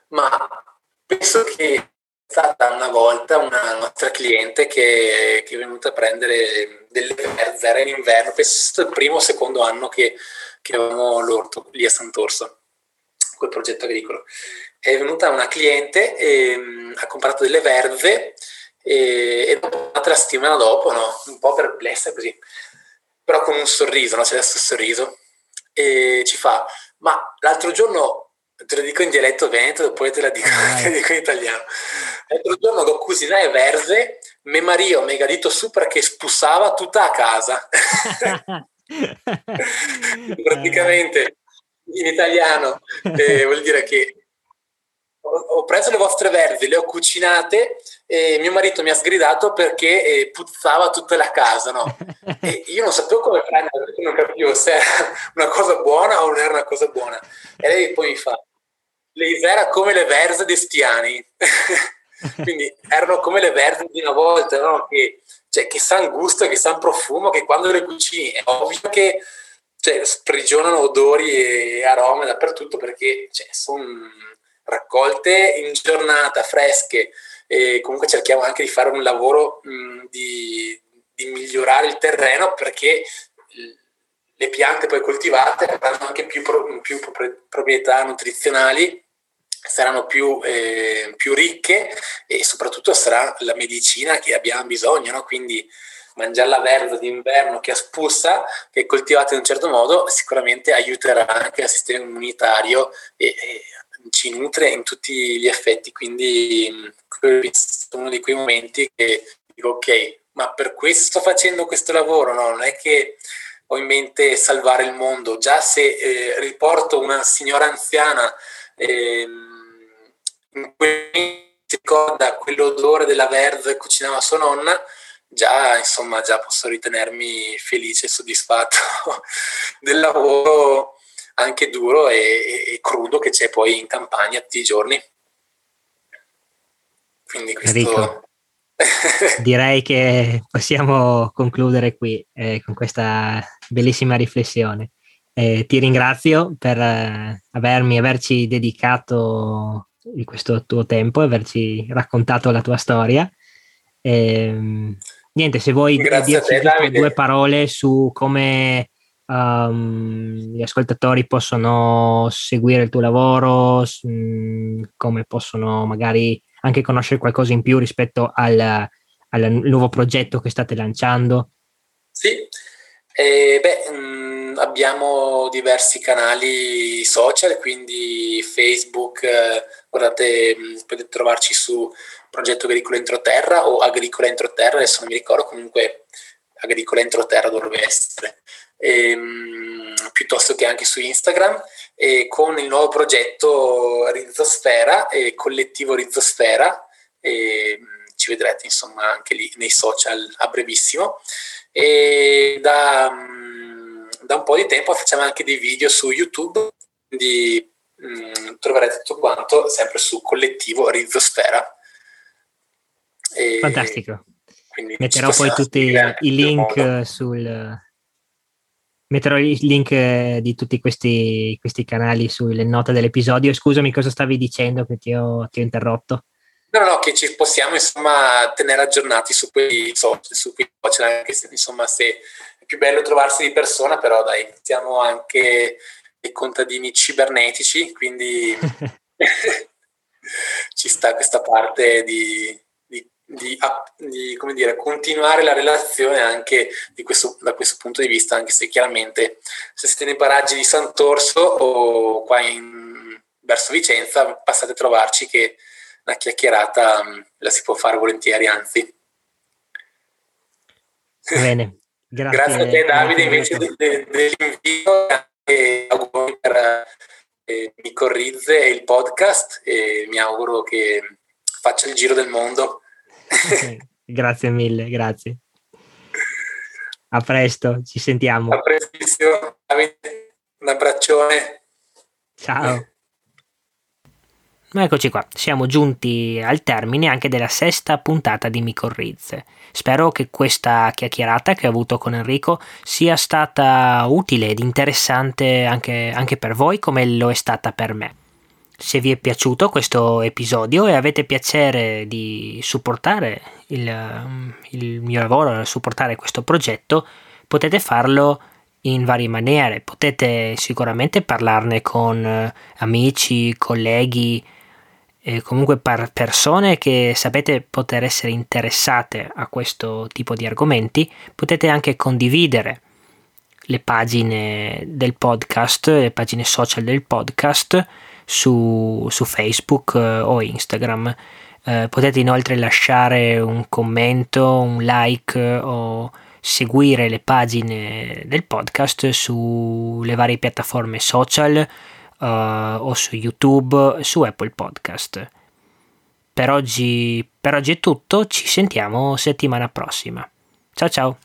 Ma penso che stata una volta una nostra cliente che, che è venuta a prendere delle verzere in inverno, questo è il primo o secondo anno che, che avevamo l'orto lì a Sant'Orso, quel progetto agricolo. È venuta una cliente, e, ha comprato delle verze e, e la settimana dopo, no, un po' perplessa così, però con un sorriso, no, c'è questo sorriso, e ci fa, ma l'altro giorno, te lo dico in dialetto veneto, poi te la dico, te la dico in italiano. L'altro giorno ho cucinato verze, me Mario mi ha detto su perché spussava tutta a casa. Praticamente in italiano eh, vuol dire che ho, ho preso le vostre verze, le ho cucinate e mio marito mi ha sgridato perché eh, puzzava tutta la casa, no? E io non sapevo come fare, non capivo se era una cosa buona o non era una cosa buona. E lei poi mi fa, le era come le verze di Stiani. Quindi erano come le verze di una volta, no? Che, cioè, che san gusto, che san profumo, che quando le cucini è ovvio che, cioè, sprigionano odori e arome dappertutto, perché, cioè, sono raccolte in giornata, fresche, e comunque cerchiamo anche di fare un lavoro mh, di, di migliorare il terreno, perché le piante poi coltivate avranno anche più, pro, più proprietà nutrizionali, saranno più, eh, più ricche, e soprattutto sarà la medicina che abbiamo bisogno, no? Quindi mangiare la verza d'inverno che aspussa, che è coltivata in un certo modo, sicuramente aiuterà anche il sistema immunitario e, e ci nutre in tutti gli effetti. Quindi questo è uno di quei momenti che dico, ok, ma per questo sto facendo questo lavoro, no? Non è che ho in mente salvare il mondo, già se eh, riporto una signora anziana eh, in cui si ricorda quell'odore della verza che cucinava sua nonna, già insomma già posso ritenermi felice e soddisfatto del lavoro anche duro e, e, e crudo che c'è poi in campagna tutti i giorni. Quindi questo... Enrico, direi che possiamo concludere qui eh, con questa bellissima riflessione. Eh, ti ringrazio per eh, avermi averci dedicato questo tuo tempo, averci raccontato la tua storia. Eh, niente, se vuoi grazie dirci a te, due parole su come um, gli ascoltatori possono seguire il tuo lavoro, su, come possono magari anche conoscere qualcosa in più rispetto al, al nuovo progetto che state lanciando. Sì, eh, beh, mh, abbiamo diversi canali social, quindi Facebook, eh, guardate, mh, potete trovarci su Progetto Agricolo Entroterra o Agricola Entroterra, adesso non mi ricordo, comunque Agricola Entroterra dovrebbe essere, e, mh, piuttosto che anche su Instagram, e con il nuovo progetto Rizosfera e Collettivo Rizosfera, e, mh, ci vedrete insomma anche lì nei social a brevissimo. E da, mh, da un po' di tempo facciamo anche dei video su YouTube, quindi mh, troverete tutto quanto sempre su Collettivo Rizosfera. E fantastico, metterò poi tutti i link sul metterò i link di tutti questi, questi canali sulle note dell'episodio. Scusami, cosa stavi dicendo che ti ho, ti ho interrotto? No, no, che ci possiamo insomma tenere aggiornati su quei social, su quei social, anche se insomma se è più bello trovarsi di persona, però dai, siamo anche dei contadini cibernetici, quindi ci sta questa parte di di, di come dire, continuare la relazione anche di questo, da questo punto di vista, anche se chiaramente se siete nei paraggi di Sant'Orso o qua in, verso Vicenza, passate a trovarci che una chiacchierata la si può fare volentieri, anzi. Bene, grazie, grazie a te Davide invece dell'invito e auguri per eh, Micorrize e il podcast, e mi auguro che faccia il giro del mondo. Grazie mille, grazie. A presto, ci sentiamo. A prestissimo Davide, un abbraccione. Ciao. Eccoci qua, siamo giunti al termine anche della sesta puntata di Micorrize. Spero che questa chiacchierata che ho avuto con Enrico sia stata utile ed interessante anche, anche per voi come lo è stata per me. Se vi è piaciuto questo episodio e avete piacere di supportare il, il mio lavoro, supportare questo progetto, potete farlo in varie maniere. Potete sicuramente parlarne con amici, colleghi, e comunque per persone che sapete poter essere interessate a questo tipo di argomenti. Potete anche condividere le pagine del podcast, le pagine social del podcast su, su Facebook o Instagram. Eh, potete inoltre lasciare un commento, un like o seguire le pagine del podcast sulle varie piattaforme social. Uh, o su YouTube, su Apple Podcast. Per oggi, per oggi è tutto, ci sentiamo settimana prossima. Ciao ciao!